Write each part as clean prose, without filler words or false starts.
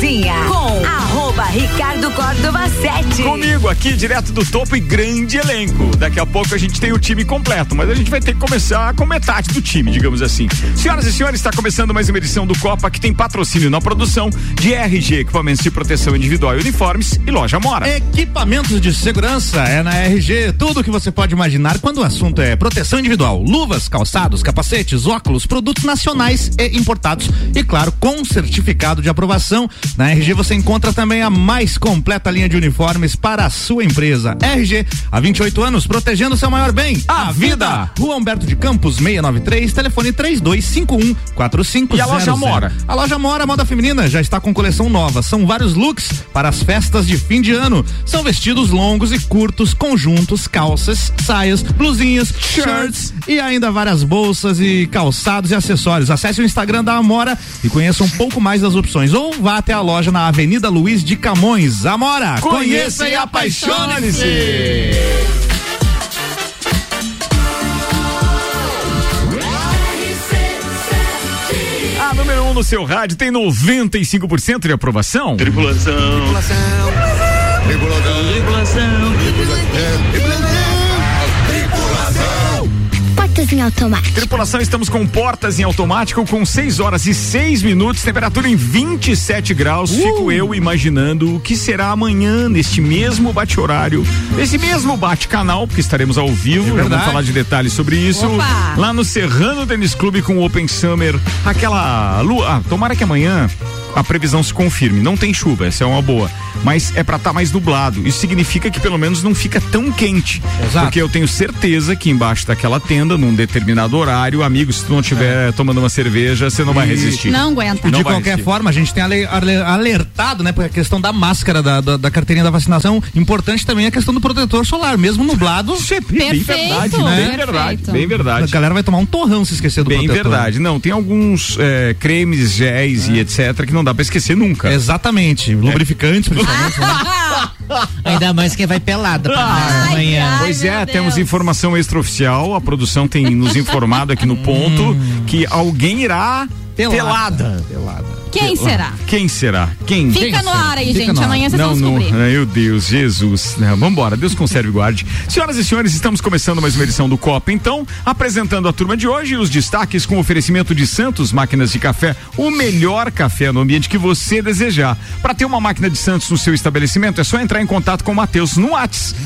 Cozinha com @RicardoCórdova7. Comigo aqui, direto do topo e grande elenco. Daqui a pouco a gente tem o time completo, mas a gente vai ter que começar com metade do time, digamos assim. Senhoras e senhores, está começando mais uma edição do Copa, que tem patrocínio na produção de RG, equipamentos de proteção individual e uniformes, e Loja Mora. Equipamentos de segurança é na RG, tudo o que você pode imaginar quando o assunto é proteção individual, luvas, calçados, capacetes, óculos, produtos nacionais e importados e, claro, com certificado de aprovação. Na RG você encontra também a mais completa linha de uniformes para a sua empresa. RG, há 28 anos, protegendo seu maior bem, a vida. Rua Humberto de Campos, 693, telefone 3251-4500. E a Loja Mora? A Loja Mora, moda feminina, já está com coleção nova. São vários looks para as festas de fim de ano. São vestidos longos e curtos, conjuntos, calças, saias, blusinhas, shirts e ainda várias bolsas e calçados e acessórios. Acesse o Instagram da Amora e conheça um pouco mais das opções, ou vá até a loja na Avenida Luiz de Camões. Amora, conheça e apaixone-se! A número 1 no seu rádio tem 95% de aprovação. Tripulação. Tripulação. Tripulação. Tripulação. Tripulação. Em automático. Tripulação, estamos com portas em automático, com 6h06, temperatura em 27 graus. Fico eu imaginando o que será amanhã, neste mesmo bate-horário, nesse mesmo bate-canal, porque estaremos ao vivo, vamos falar de detalhes sobre isso. Opa. Lá no Serrano Tênis Clube com o Open Summer, aquela lua, tomara que amanhã a previsão se confirme, não tem chuva, essa é uma boa, mas é pra estar mais nublado, isso significa que pelo menos não fica tão quente. Exato. Porque eu tenho certeza que embaixo daquela tenda, num determinado horário, amigo, se tu não estiver tomando uma cerveja, você não vai resistir. Não aguenta. E de qualquer forma, a gente tem alertado, né, porque a questão da máscara, da carteirinha da vacinação, importante também a questão do protetor solar, mesmo nublado. Perfeito, bem verdade. A galera vai tomar um torrão se esquecer do protetor. Bem verdade, não, tem alguns cremes, géis e etc, que não dá pra esquecer nunca. Exatamente, lubrificantes principalmente. Ainda mais quem vai pelada amanhã. Pois temos informação extraoficial, a produção tem nos informado aqui no ponto que alguém irá pelada. Quem será? Fica no ar aí, gente, amanhã vocês vão descobrir. Meu Deus, Jesus, vambora, Deus conserve e guarde. Senhoras e senhores, estamos começando mais uma edição do Copa, então, apresentando a turma de hoje, os destaques com oferecimento de Santos Máquinas de Café, o melhor café no ambiente que você desejar. Para ter uma máquina de Santos no seu estabelecimento, é só entrar em contato com o Matheus no WhatsApp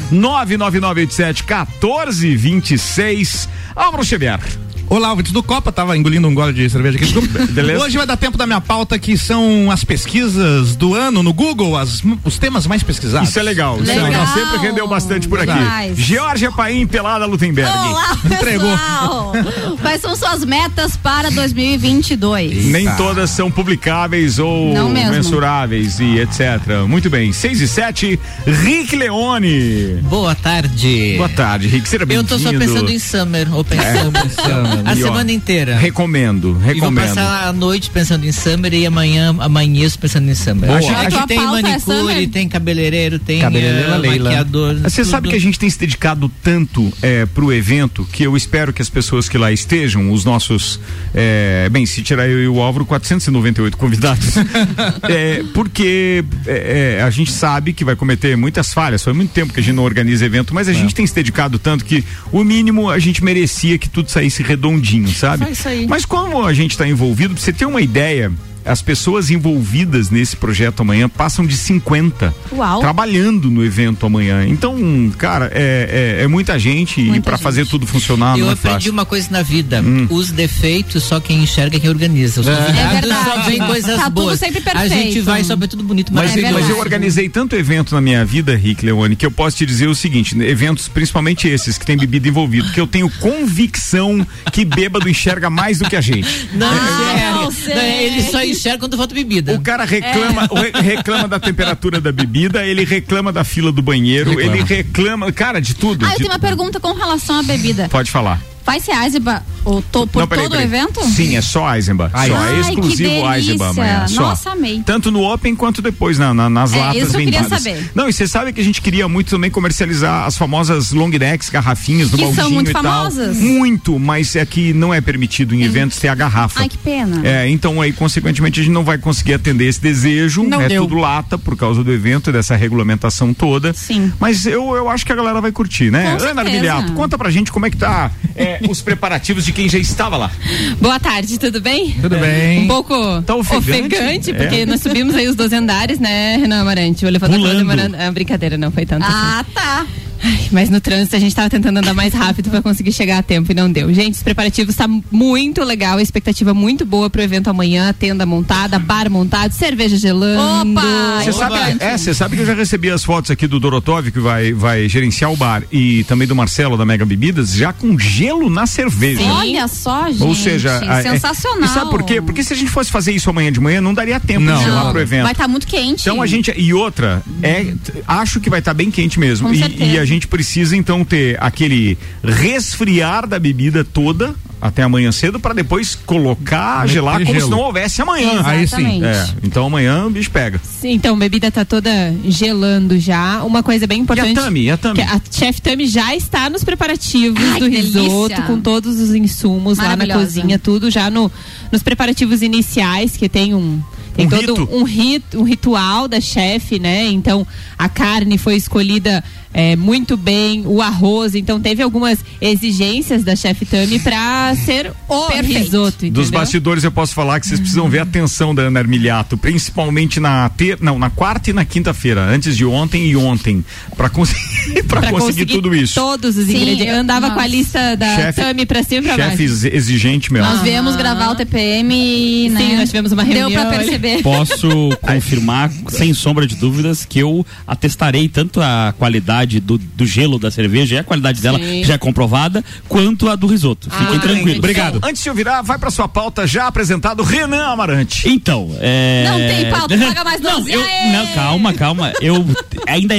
99987-1426. Álvaro Xavier. Olá, ouvintes do Copa, tava engolindo um gole de cerveja aqui. Hoje vai dar tempo da minha pauta, que são as pesquisas do ano no Google, os temas mais pesquisados. Isso é legal, legal. Sempre rendeu bastante por aqui. Georgia Paim, Pelada Lutemberg. Olá, pessoal. Entregou. Quais são suas metas para 2022? Eita. Nem todas são publicáveis ou mensuráveis e etc. Muito bem, 6h07, Rick Leone. Boa tarde. Boa tarde, Rick, seja bem-vindo. Eu tô só pensando em Summer, Open Summer. A semana inteira. Recomendo. E vou passar a noite pensando em Summer e amanhã amanheço pensando em Summer. Boa. Aqui tem manicure, tem cabeleireiro, tem maquiador. Você sabe que a gente tem se dedicado tanto pro evento, que eu espero que as pessoas que lá estejam, os nossos bem, se tirar eu e o Álvaro, 498 convidados. Porque a gente sabe que vai cometer muitas falhas, foi muito tempo que a gente não organiza evento, mas a gente tem se dedicado tanto que o mínimo a gente merecia que tudo saísse redondinho, sabe? Mas como a gente está envolvido, pra você ter uma ideia, as pessoas envolvidas nesse projeto amanhã passam de 50. Uau. Trabalhando no evento amanhã. Então, cara, é muita gente, e pra fazer tudo funcionar. Eu aprendi uma coisa na vida: os defeitos só quem enxerga é quem organiza. Os convidados só vem coisas boas. Tudo sempre perfeito. A gente vai só ver tudo bonito. Mas eu organizei tanto evento na minha vida, Rick Leone, que eu posso te dizer o seguinte: eventos, principalmente esses que tem bebida envolvida, que eu tenho convicção que bêbado enxerga mais do que a gente. Não enxerga. Ele só enxerga quando falta bebida. O cara reclama da temperatura da bebida, ele reclama da fila do banheiro, ele reclama, cara, de tudo. Eu tenho uma pergunta com relação à bebida. Pode falar. Faz-se Aizemba todo o evento? Sim, é só Aizemba. É exclusivo Aizemba amanhã. Nossa, amei. Tanto no Open quanto depois nas latas isso vendidas. Eu queria saber. Não, e você sabe que a gente queria muito também comercializar as famosas long necks, garrafinhas do balzinho e tal. Que são muito famosas. Muito, mas é que não é permitido em eventos ter a garrafa. Ai, que pena. É, então aí consequentemente a gente não vai conseguir atender esse desejo. Não é tudo lata por causa do evento e dessa regulamentação toda. Sim. Mas eu acho que a galera vai curtir, né? Ana Armiliato, conta pra gente como é que tá os preparativos de quem já estava lá. Boa tarde, tudo bem? Tudo bem. Um pouco tá ofegante porque nós subimos aí os 12 andares, né, Renan Amarante? O elevador tá demorando. É brincadeira, não foi tanto assim. Tá. Ai, mas no trânsito a gente tava tentando andar mais rápido pra conseguir chegar a tempo e não deu. Gente, os preparativos tá muito legal, a expectativa muito boa pro evento amanhã, tenda montada, bar montado, cerveja gelando. Opa! Você sabe que eu já recebi as fotos aqui do Dorotov, que vai gerenciar o bar, e também do Marcelo, da Mega Bebidas, já com gelo na cerveja. Sim. Olha só, gente. Ou seja, sensacional. E sabe por quê? Porque se a gente fosse fazer isso amanhã de manhã, não daria tempo de gelar pro evento. Vai estar muito quente. Então a gente, e outra, acho que vai estar bem quente mesmo. Com certeza. E a gente precisa então ter aquele resfriar da bebida toda até amanhã cedo para depois colocar, gelar como se não houvesse amanhã. Exatamente. Aí sim. Então amanhã o bicho pega. Sim, então a bebida tá toda gelando já. Uma coisa bem importante. E a Tami. A Chef Tami já está nos preparativos do risoto, com todos os insumos lá na cozinha, tudo já nos preparativos iniciais, que tem um ritual da chefe, né? Então a carne foi escolhida muito bem, o arroz, então teve algumas exigências da Chef Tami pra ser o risoto, entendeu? Dos bastidores eu posso falar que vocês precisam ver a atenção da Ana Armiliato, principalmente na quarta e na quinta-feira, antes de ontem e ontem, pra conseguir tudo isso. Todos os ingredientes. Eu andava com a lista da Tami pra cima e pra baixo. Chefes exigente mesmo. Nós viemos gravar o TPM, né? Sim, nós tivemos uma reunião. Deu pra perceber. Posso confirmar, sem sombra de dúvidas, que eu atestarei tanto a qualidade do gelo da cerveja, e a qualidade dela já é comprovada, quanto a do risoto. Fiquem tranquilos. Obrigado. Antes de eu virar, vai pra sua pauta já apresentado, Renan Amarante. Então, não tem pauta, paga mais calma. Eu ainda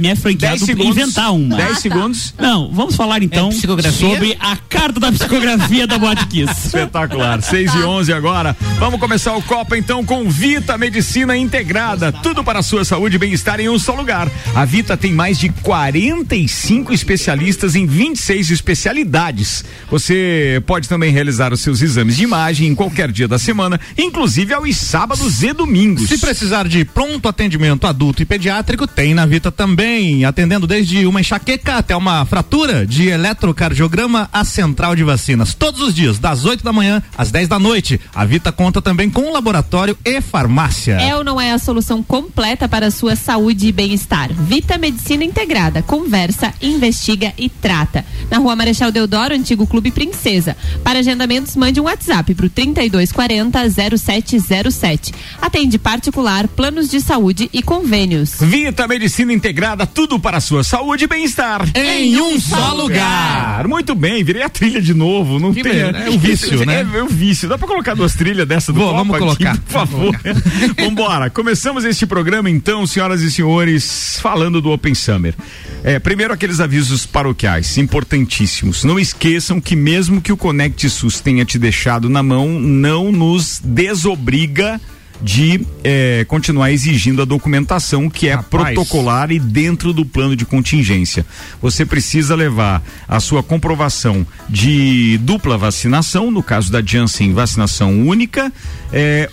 me é franqueado pra inventar uma. 10 segundos. Não, vamos falar então sobre a carta da psicografia da Boate Kiss. Espetacular. 6:11 agora. Vamos começar o Copa então com Vita Medicina Integrada. Tudo para a sua saúde e bem-estar em um só lugar. A Vita tem mais de 45 especialistas em 26 especialidades. Você pode também realizar os seus exames de imagem em qualquer dia da semana, inclusive aos sábados e domingos. Se precisar de pronto atendimento adulto e pediátrico, tem na Vita também, atendendo desde uma enxaqueca até uma fratura, de eletrocardiograma à central de vacinas. Todos os dias, das 8 da manhã às 10 da noite. A Vita conta também com laboratório e farmácia. É ou não é a solução completa para a sua saúde e bem-estar? Vita Medicina Integrada, conversa, investiga e trata. Na Rua Marechal Deodoro, antigo Clube Princesa. Para agendamentos, mande um WhatsApp pro 3240-0707. Atende particular, planos de saúde e convênios. Vita Medicina Integrada, tudo para a sua saúde e bem-estar. Em um só lugar. Muito bem, virei a trilha de novo. Não tem, é o vício, né? É o vício. Dá pra colocar duas trilhas dessa do Copa? Vamos colocar aqui, por favor. Vambora. Começamos este programa então, senhoras e senhores, falando do Open Summer. Primeiro, aqueles avisos paroquiais, importantíssimos. Não esqueçam que mesmo que o ConectSUS tenha te deixado na mão, não nos desobriga de continuar exigindo a documentação que é protocolar e dentro do plano de contingência. Você precisa levar a sua comprovação de dupla vacinação, no caso da Janssen, vacinação única,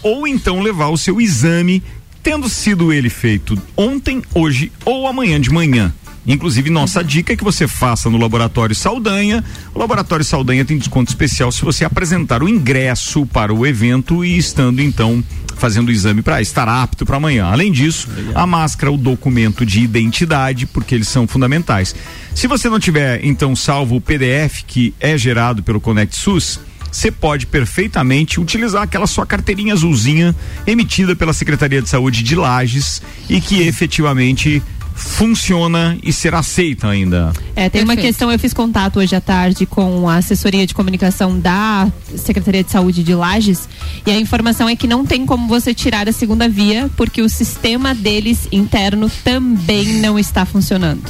ou então levar o seu exame tendo sido ele feito ontem, hoje ou amanhã de manhã. Inclusive, nossa dica é que você faça no Laboratório Saldanha. O Laboratório Saldanha tem desconto especial se você apresentar o ingresso para o evento e estando, então, fazendo o exame para estar apto para amanhã. Além disso, a máscara, o documento de identidade, porque eles são fundamentais. Se você não tiver, então, salvo o PDF que é gerado pelo ConectSUS, você pode perfeitamente utilizar aquela sua carteirinha azulzinha emitida pela Secretaria de Saúde de Lages e que efetivamente funciona e será aceita ainda. Tem uma questão, eu fiz contato hoje à tarde com a assessoria de comunicação da Secretaria de Saúde de Lages e a informação é que não tem como você tirar a segunda via porque o sistema deles interno também não está funcionando.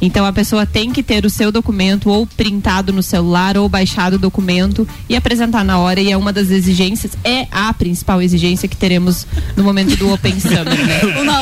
Então a pessoa tem que ter o seu documento ou printado no celular ou baixado o documento e apresentar na hora, e é uma das exigências, é a principal exigência que teremos no momento do Open Summer.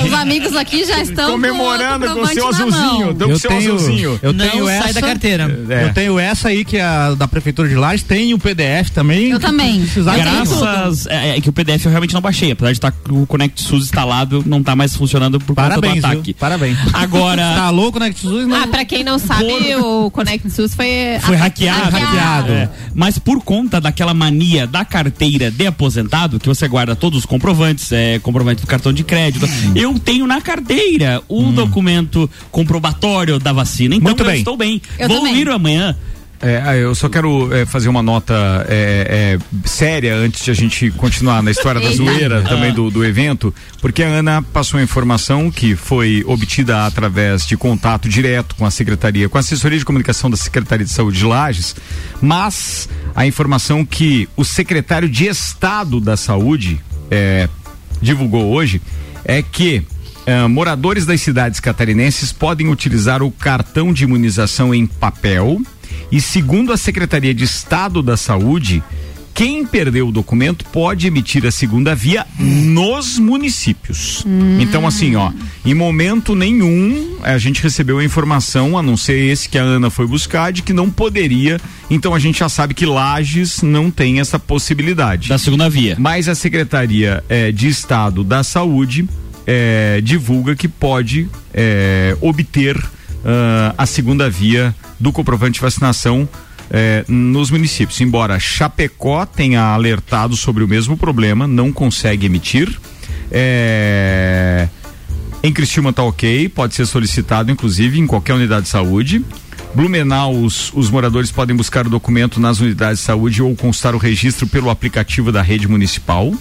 Os amigos aqui já estão comemorando com o seu azulzinho. Eu tenho essa da carteira. Eu tenho essa aí que é a da Prefeitura de Lages, tem o PDF também. Eu também. Graças é que o PDF eu realmente não baixei, apesar de estar o ConectSUS instalado, não está mais funcionando por conta do ataque. Viu? Parabéns. Agora instalou o ConectSUS. Não... Ah, para quem não sabe, o ConectSUS foi hackeado. É. Mas por conta daquela mania da carteira de aposentado, que você guarda todos os comprovantes, comprovante do cartão de crédito, eu tenho na carteira o documento comprobatório da vacina. Então muito bem. Eu estou bem. Vou ir amanhã. Eu só quero fazer uma nota séria antes de a gente continuar na história da zoeira também do evento, porque a Ana passou a informação que foi obtida através de contato direto com a Secretaria, com a assessoria de comunicação da Secretaria de Saúde de Lages, mas a informação que o secretário de Estado da Saúde divulgou hoje é que moradores das cidades catarinenses podem utilizar o cartão de imunização em papel. E segundo a Secretaria de Estado da Saúde, quem perdeu o documento pode emitir a segunda via nos municípios. Então assim, em momento nenhum a gente recebeu a informação, a não ser esse que a Ana foi buscar, de que não poderia. Então a gente já sabe que Lages não tem essa possibilidade da segunda via. Mas a Secretaria de Estado da Saúde divulga que pode obter a segunda via do comprovante de vacinação nos municípios, embora Chapecó tenha alertado sobre o mesmo problema, não consegue emitir. Em Criciúma está ok, pode ser solicitado inclusive em qualquer unidade de saúde. Blumenau, os moradores podem buscar o documento nas unidades de saúde ou constar o registro pelo aplicativo da rede municipal.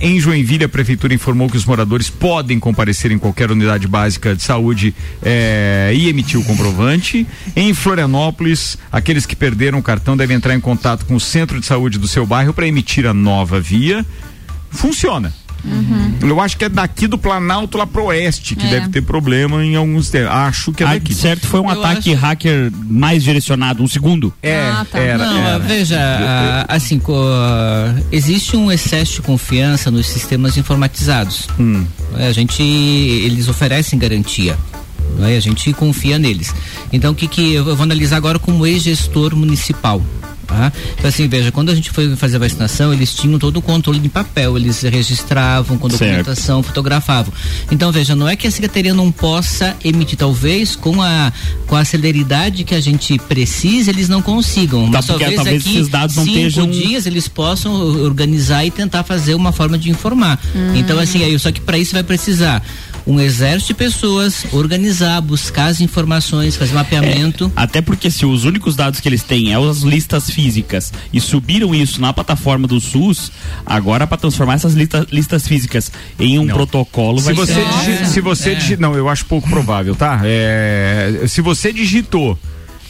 Em Joinville, a prefeitura informou que os moradores podem comparecer em qualquer unidade básica de saúde e emitir o comprovante. Em Florianópolis, aqueles que perderam o cartão devem entrar em contato com o centro de saúde do seu bairro para emitir a nova via. Funciona. Eu acho que é daqui do Planalto lá pro Oeste que deve ter problema em alguns tempos. Acho que é daqui. Certo, foi um ataque hacker mais direcionado, um segundo. Era. Veja, assim, existe um excesso de confiança nos sistemas informatizados. Eles oferecem garantia. A gente confia neles. Então, o que eu vou analisar agora como ex-gestor municipal. Então assim, veja, quando a gente foi fazer a vacinação, eles tinham todo o controle em papel, eles registravam com documentação, fotografavam. Então veja, não é que a secretaria não possa emitir, talvez com a celeridade que a gente precisa eles não consigam, mas talvez aqui esses dados não estejam... 5 dias eles possam organizar e tentar fazer uma forma de informar. Então assim, só que para isso vai precisar um exército de pessoas, organizar, buscar as informações, fazer mapeamento. Até porque se os únicos dados que eles têm é as listas físicas e subiram isso na plataforma do SUS, agora para transformar essas listas físicas em protocolo vai ser... Não, eu acho pouco provável, tá? Se você digitou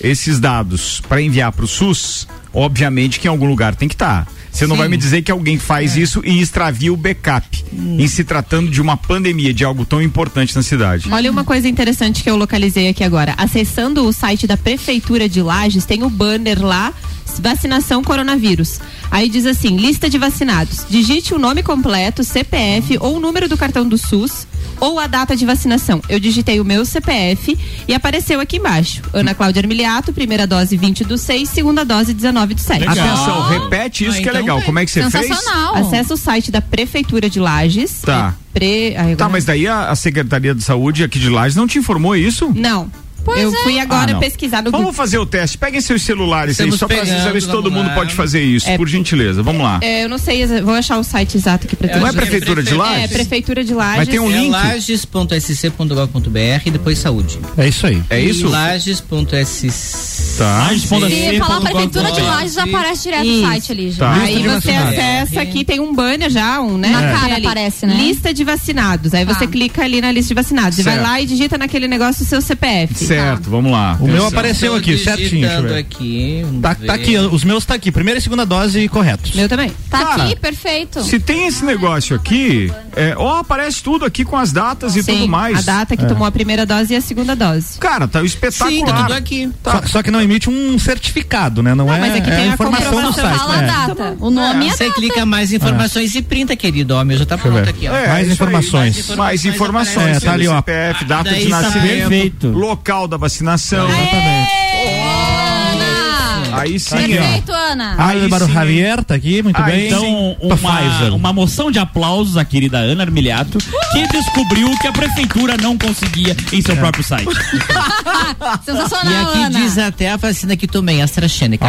esses dados para enviar para o SUS, obviamente que em algum lugar tem que estar. Você não vai me dizer que alguém faz isso e extravia o backup em se tratando de uma pandemia, de algo tão importante na cidade. Olha uma coisa interessante que eu localizei aqui agora. Acessando o site da Prefeitura de Lages, tem o banner lá, vacinação coronavírus. Aí diz assim, lista de vacinados. Digite o nome completo, CPF ou o número do cartão do SUS ou a data de vacinação. Eu digitei o meu CPF e apareceu aqui embaixo. Ana Cláudia Armiliato, primeira dose 20/6, segunda dose 19/7. Atenção, repete isso que é legal. Como é que você fez? Acessa o site da Prefeitura de Lages. Mas daí a Secretaria de Saúde aqui de Lages não te informou isso? Não. Eu fui agora pesquisar no Google. Vamos fazer o teste. Peguem seus celulares aí, só para saber se todo mundo pode fazer isso, por gentileza. Vamos lá. Eu não sei, vou achar o site exato aqui para ter. Não é Prefeitura de Lages? É Prefeitura de Lages. Mas tem um link. Lages.sc.gov.br e depois saúde. É isso aí. É isso? Lages.sc Tá. Lages, ponto se falar Prefeitura de Lages, já aparece direto no site ali. Já. Tá. Aí você acessa aqui, tem um banner já, né? Na cara aparece, né? Lista de vacinados. Aí você clica ali na lista de vacinados. Certo. E vai lá e digita naquele negócio o seu CPF. Certo, tá. Vamos lá. O meu apareceu aqui, certinho. Aqui, tá aqui, os meus tá aqui. Primeira e segunda dose corretos. Meu também. Tá aqui, perfeito. Se tem esse negócio aqui, aparece tudo aqui com as datas e tudo mais. A data que tomou a primeira dose e a segunda dose. Cara, tá espetacular. Sim, tá tudo aqui. Tá. Só que não emite um certificado, né? Não, mas aqui tem a informação no site. Fala a data. O nome é a data. Você clica mais informações e printa, querido. Ó, meu já tá pronto aqui, ó. Mais informações. Mais informações. Tá ali, ó. CPF, data de nascimento, local da vacinação. Aí sim, perfeito, ó. Ana. Aí Álvaro Javier tá aqui, muito bem. Então, uma moção de aplausos à querida Ana Armiliato, que descobriu que a prefeitura não conseguia em seu próprio site. Sensacional, Ana. E aqui diz até a vacina que tomei, AstraZeneca.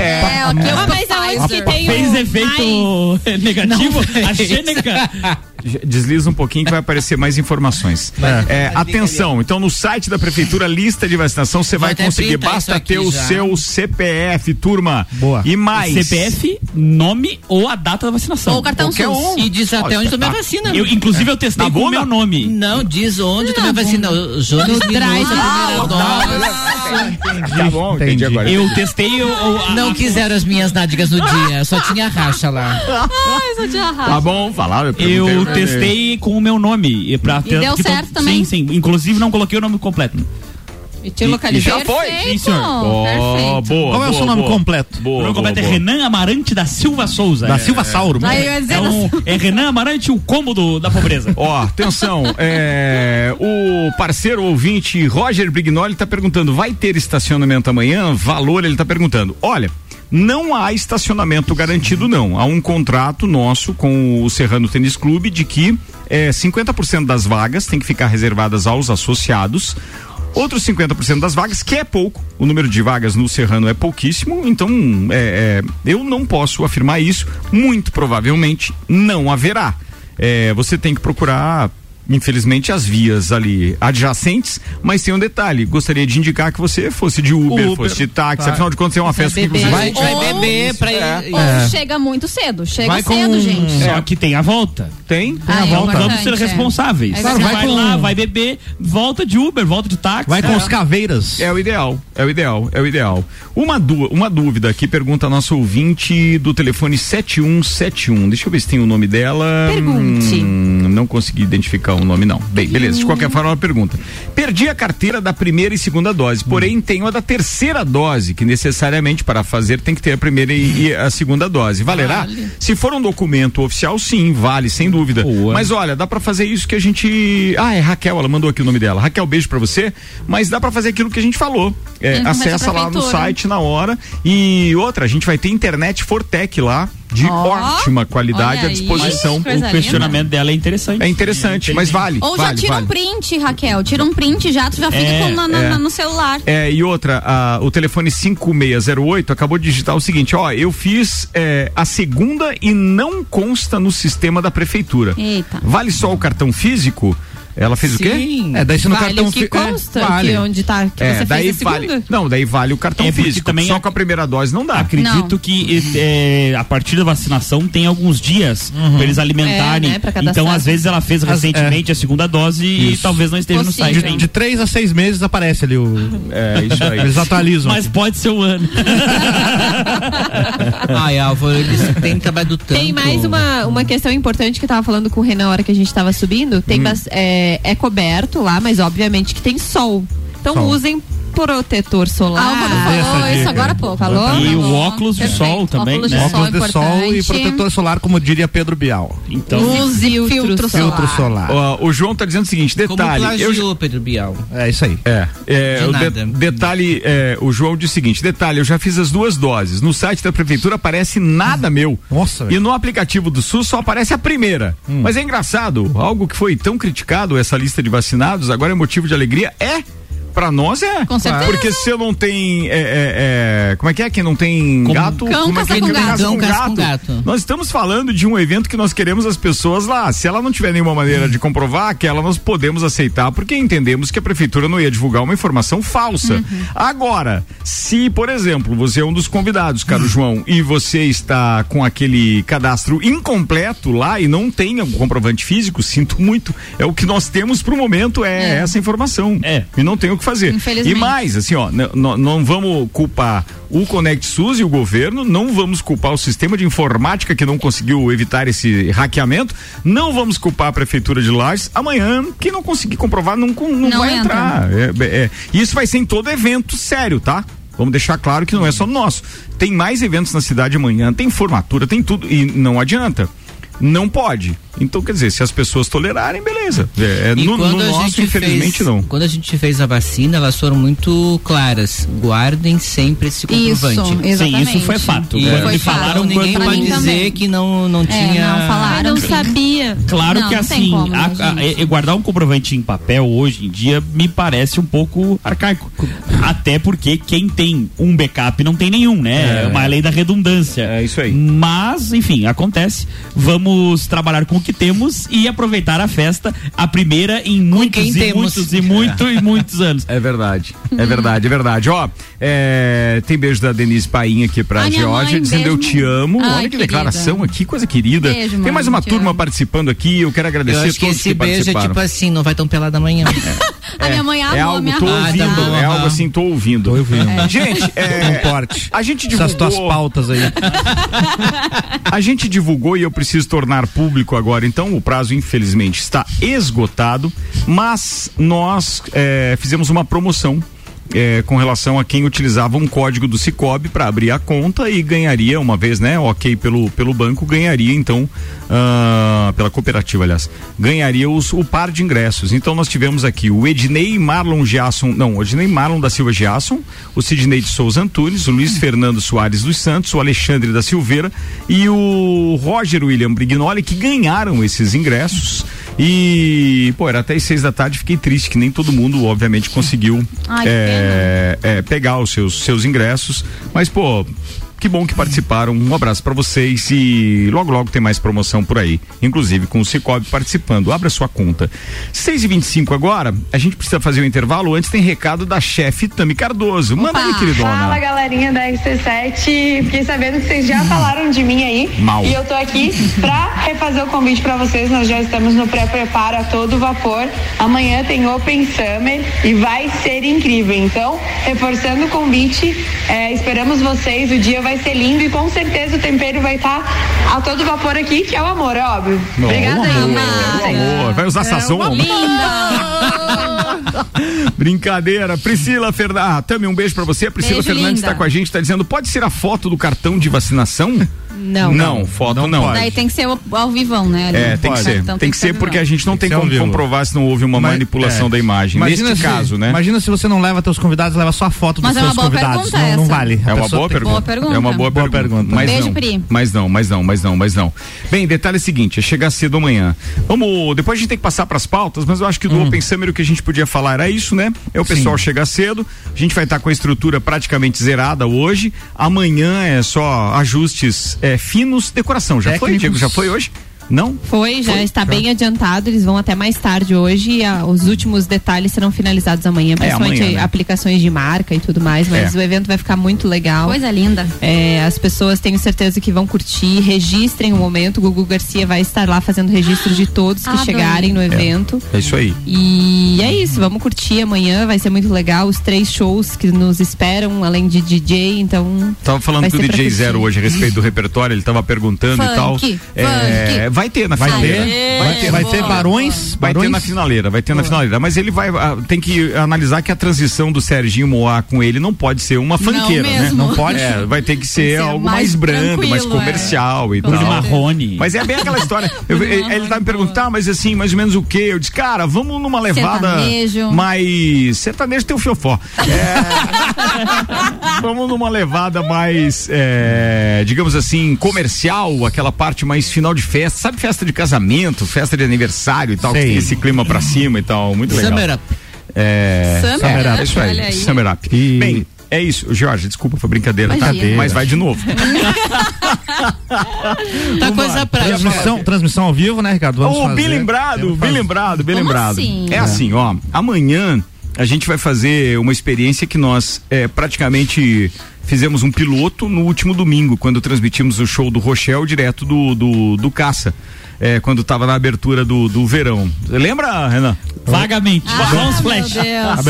Mas aonde que tem fez efeito negativo? A AstraZeneca. Desliza um pouquinho que vai aparecer mais informações. Atenção, então no site da prefeitura, lista de vacinação, você vai conseguir, basta ter o seu CPF, turma. Boa. E mais. CPF, nome ou a data da vacinação. Ou o cartão SUS. E diz até onde tomei a vacina. Inclusive eu testei com o meu nome. Não, diz onde tomei a vacina. Jonas Drais. Tá bom, entendi agora. Eu testei. Não quiseram as minhas nádegas no dia, só tinha racha lá. Ai, só tinha racha. Tá bom, falaram, eu testei com o meu nome. E deu certo também? Sim, sim. Inclusive não coloquei o nome completo. E te localizei. Já foi? Sim, senhor. Boa, boa. Qual é o seu nome completo? O nome completo é Renan Amarante da Silva Souza. Da Silva Sauro. É Renan Amarante, o cômodo da pobreza. Ó, atenção. O parceiro ouvinte Roger Brignoli tá perguntando, vai ter estacionamento amanhã? Valor, ele tá perguntando. Olha, não há estacionamento garantido, não. Há um contrato nosso com o Serrano Tênis Clube de que 50% das vagas tem que ficar reservadas aos associados. Outros 50% das vagas, que é pouco, o número de vagas no Serrano é pouquíssimo, então eu não posso afirmar isso, muito provavelmente não haverá. Você tem que procurar, infelizmente, as vias ali adjacentes, mas tem um detalhe, gostaria de indicar que você fosse de Uber. Fosse de táxi, tá. Afinal de contas é uma festa que você vai beber pra ir. Chega muito cedo, gente. Só que tem a volta. Tem a volta. Vamos ser responsáveis. Claro, vai beber, volta de Uber, volta de táxi. Vai com os caveiras. É o ideal. Uma dúvida aqui, pergunta a nossa ouvinte do telefone 7171. Deixa eu ver se tem o nome dela. Pergunte. Não consegui identificar o nome, não. Bem, beleza. De qualquer forma, uma pergunta. Perdi a carteira da primeira e segunda dose, porém tenho a da terceira dose, que necessariamente para fazer tem que ter a primeira e a segunda dose. Valerá? Vale. Se for um documento oficial, sim, vale, sem dúvida. Boa. Mas olha, dá pra fazer isso que a gente... Raquel, ela mandou aqui o nome dela. Raquel, beijo pra você, mas dá pra fazer aquilo que a gente falou. Acessa lá no site na hora. E outra, a gente vai ter internet Fortec lá, de ótima qualidade à disposição. O questionamento dela é interessante. Mas vale. Ou já tira um print, Raquel. Tira um print já, tu já fica no celular. E outra, o telefone 5608 acabou de digitar o seguinte, eu fiz a segunda e não consta no sistema da prefeitura. Eita. Vale só o cartão físico? Ela fez o quê? Sim. Daí você no cartão físico. Consta que onde tá que você fez a segunda? Não, daí vale o cartão físico. Também só com a primeira dose não dá. Acredito que a partir da vacinação tem alguns dias pra eles alimentarem. Né, pra então, às vezes, ela fez recentemente a segunda dose e talvez não esteja no site. De 3 a 6 meses aparece ali o. Isso aí. Eles atualizam. Mas pode ser um ano. Álvaro, tem trabalho do tanto. Tem mais uma questão importante que eu tava falando com o Renan na hora que a gente tava subindo. Tem é coberto lá, mas obviamente que tem sol. Então usem protetor solar. Falou isso agora há pouco. Falou? E o óculos de sol também, óculos né? Óculos de sol e protetor solar, como diria Pedro Bial. Então, use o filtro solar. O João tá dizendo o seguinte, detalhe... Como plagiou Pedro Bial. É isso aí. O João diz o seguinte, detalhe, eu já fiz as 2 doses. No site da prefeitura aparece nada meu. Nossa. E no aplicativo do SUS só aparece a primeira. Mas é engraçado, algo que foi tão criticado, essa lista de vacinados, agora é motivo de alegria, Pra nós é. Com certeza. Porque se eu não tem como é? Que não tem com gato? Cão, como é que não casa com gato? Nós estamos falando de um evento que nós queremos as pessoas lá. Se ela não tiver nenhuma maneira de comprovar aquela, nós podemos aceitar, porque entendemos que a prefeitura não ia divulgar uma informação falsa. Agora, se, por exemplo, você é um dos convidados, caro João, e você está com aquele cadastro incompleto lá e não tem algum comprovante físico, sinto muito, é o que nós temos pro momento, é essa informação. É. E não tem o que fazer. E mais, assim, ó, não vamos culpar o ConectSUS e o governo, não vamos culpar o sistema de informática que não conseguiu evitar esse hackeamento, não vamos culpar a prefeitura de Lages, amanhã, quem não conseguir comprovar não vai entrar. Isso vai ser em todo evento sério, tá? Vamos deixar claro que não é só nosso. Tem mais eventos na cidade amanhã, tem formatura, tem tudo, e não adianta. Não pode. Então, quer dizer, se as pessoas tolerarem, beleza. Nosso, infelizmente, não. Quando a gente fez a vacina, elas foram muito claras. Guardem sempre esse comprovante. Isso, exatamente. Sim, isso foi fato. E foi falaram fato. Ninguém vai dizer também que não tinha... Não falaram, não sabia. Claro não, que não assim, como, guardar um comprovante em papel hoje em dia me parece um pouco arcaico. Até porque quem tem um backup não tem nenhum, né? É uma lei da redundância. É isso aí. Mas, enfim, acontece. Vamos trabalhar com o que temos e aproveitar a festa, a primeira em muitos anos. É verdade. Ó, tem beijo da Denise Paim aqui pra Georgia, dizendo eu te amo. Ai, olha que declaração aqui, coisa querida. Beijo, mãe, tem mais uma turma participando aqui, eu quero agradecer a todos que participaram. Esse beijo é tipo assim, não vai tão pelada amanhã. A minha mãe amou, minha mãe. É algo assim, tô ouvindo. Gente, a gente divulgou... Essas tuas pautas aí. A gente divulgou e eu preciso tornar público agora, então o prazo infelizmente está esgotado, mas nós fizemos uma promoção com relação a quem utilizava um código do Cicobi para abrir a conta e ganharia uma vez, né? Ok, pelo banco, ganharia então, pela cooperativa, aliás, ganharia o par de ingressos. Então nós tivemos aqui o Ednei Marlon da Silva Giasson, o Sidney de Souza Antunes, o Luiz Fernando Soares dos Santos, o Alexandre da Silveira e o Roger William Brignoli, que ganharam esses ingressos. E, era até as 6 da tarde, fiquei triste que nem todo mundo, obviamente, conseguiu pegar os seus ingressos, mas, que bom que participaram, um abraço pra vocês e logo tem mais promoção por aí, inclusive com o Cicobi participando, abra sua conta. 6h25 agora, a gente precisa fazer um intervalo, antes tem recado da chefe Tami Cardoso, manda aí, queridona. Fala, galerinha da RC7, fiquei sabendo que vocês já falaram de mim aí, e eu tô aqui pra refazer o convite pra vocês, nós já estamos no pré-preparo a todo vapor, amanhã tem Open Summer e vai ser incrível, então, reforçando o convite, esperamos vocês, o dia vai ser lindo e com certeza o tempero vai estar a todo vapor aqui, que é o amor, é óbvio. Obrigada aí. Amor. Vai usar sazon. Brincadeira. Priscila Fernandes. Tami, um beijo pra você. Priscila Fernandes está com a gente, está dizendo, pode ser a foto do cartão de vacinação? Não, foto não. Daí tem que ser ao vivão, né? Tem que ser. Tem que ser porque a gente não tem como comprovar se não houve uma manipulação da imagem. Neste caso, né? Imagina se você não leva teus convidados, leva só a foto dos seus convidados. Não vale. É uma boa pergunta. É uma boa pergunta. Mas não. Bem, detalhe é o seguinte, é chegar cedo amanhã. Vamos, depois a gente tem que passar pras pautas, mas eu acho que do Open Summer o que a gente podia falar era isso, né? É o pessoal chegar cedo, a gente vai estar com a estrutura praticamente zerada hoje, amanhã é só ajustes finos, decoração. Já foi, Diego? Já foi hoje? Não? Foi, está bem adiantado, eles vão até mais tarde hoje, os últimos detalhes serão finalizados amanhã, principalmente amanhã, né? Aplicações de marca e tudo mais, mas o evento vai ficar muito legal. Coisa linda. As pessoas, tenho certeza que vão curtir, registrem o momento, o Gugu Garcia vai estar lá fazendo registro de todos que chegarem no evento. É isso aí. E é isso, vamos curtir amanhã, vai ser muito legal, os 3 shows que nos esperam, além de DJ, então... Tava falando com o DJ Zero hoje a respeito do repertório, ele tava perguntando funk, e tal. Vai ter na finaleira. Vai ter Barões. Vai ter na finaleira. Mas ele tem que analisar que a transição do Serginho Moá com ele não pode ser uma funkeira, né? Não pode. Vai ter que ser algo mais brando, mais comercial e tal. Bruno Marrone. Mas é bem aquela história. Ele tá me perguntando, mas assim, mais ou menos o quê? Eu disse, cara, vamos numa levada mais... Sertanejo tem o fiofó. Vamos numa levada mais, digamos assim, comercial, aquela parte mais final de festa. Sabe, festa de casamento, festa de aniversário e tal, que tem esse clima pra cima e tal, muito legal. Summer Up. Isso aí, Summer Up. E... Bem, é isso, Jorge, desculpa, foi brincadeira, tá? Mas vai de novo. Tá coisa prática. Transmissão ao vivo, né, Ricardo? Bem lembrado. Assim? É assim, ó, amanhã a gente vai fazer uma experiência que nós praticamente fizemos um piloto no último domingo, quando transmitimos o show do Rochelle direto do Caça. Quando estava na abertura do verão. Lembra, Renan? Vagamente. Vamos flash.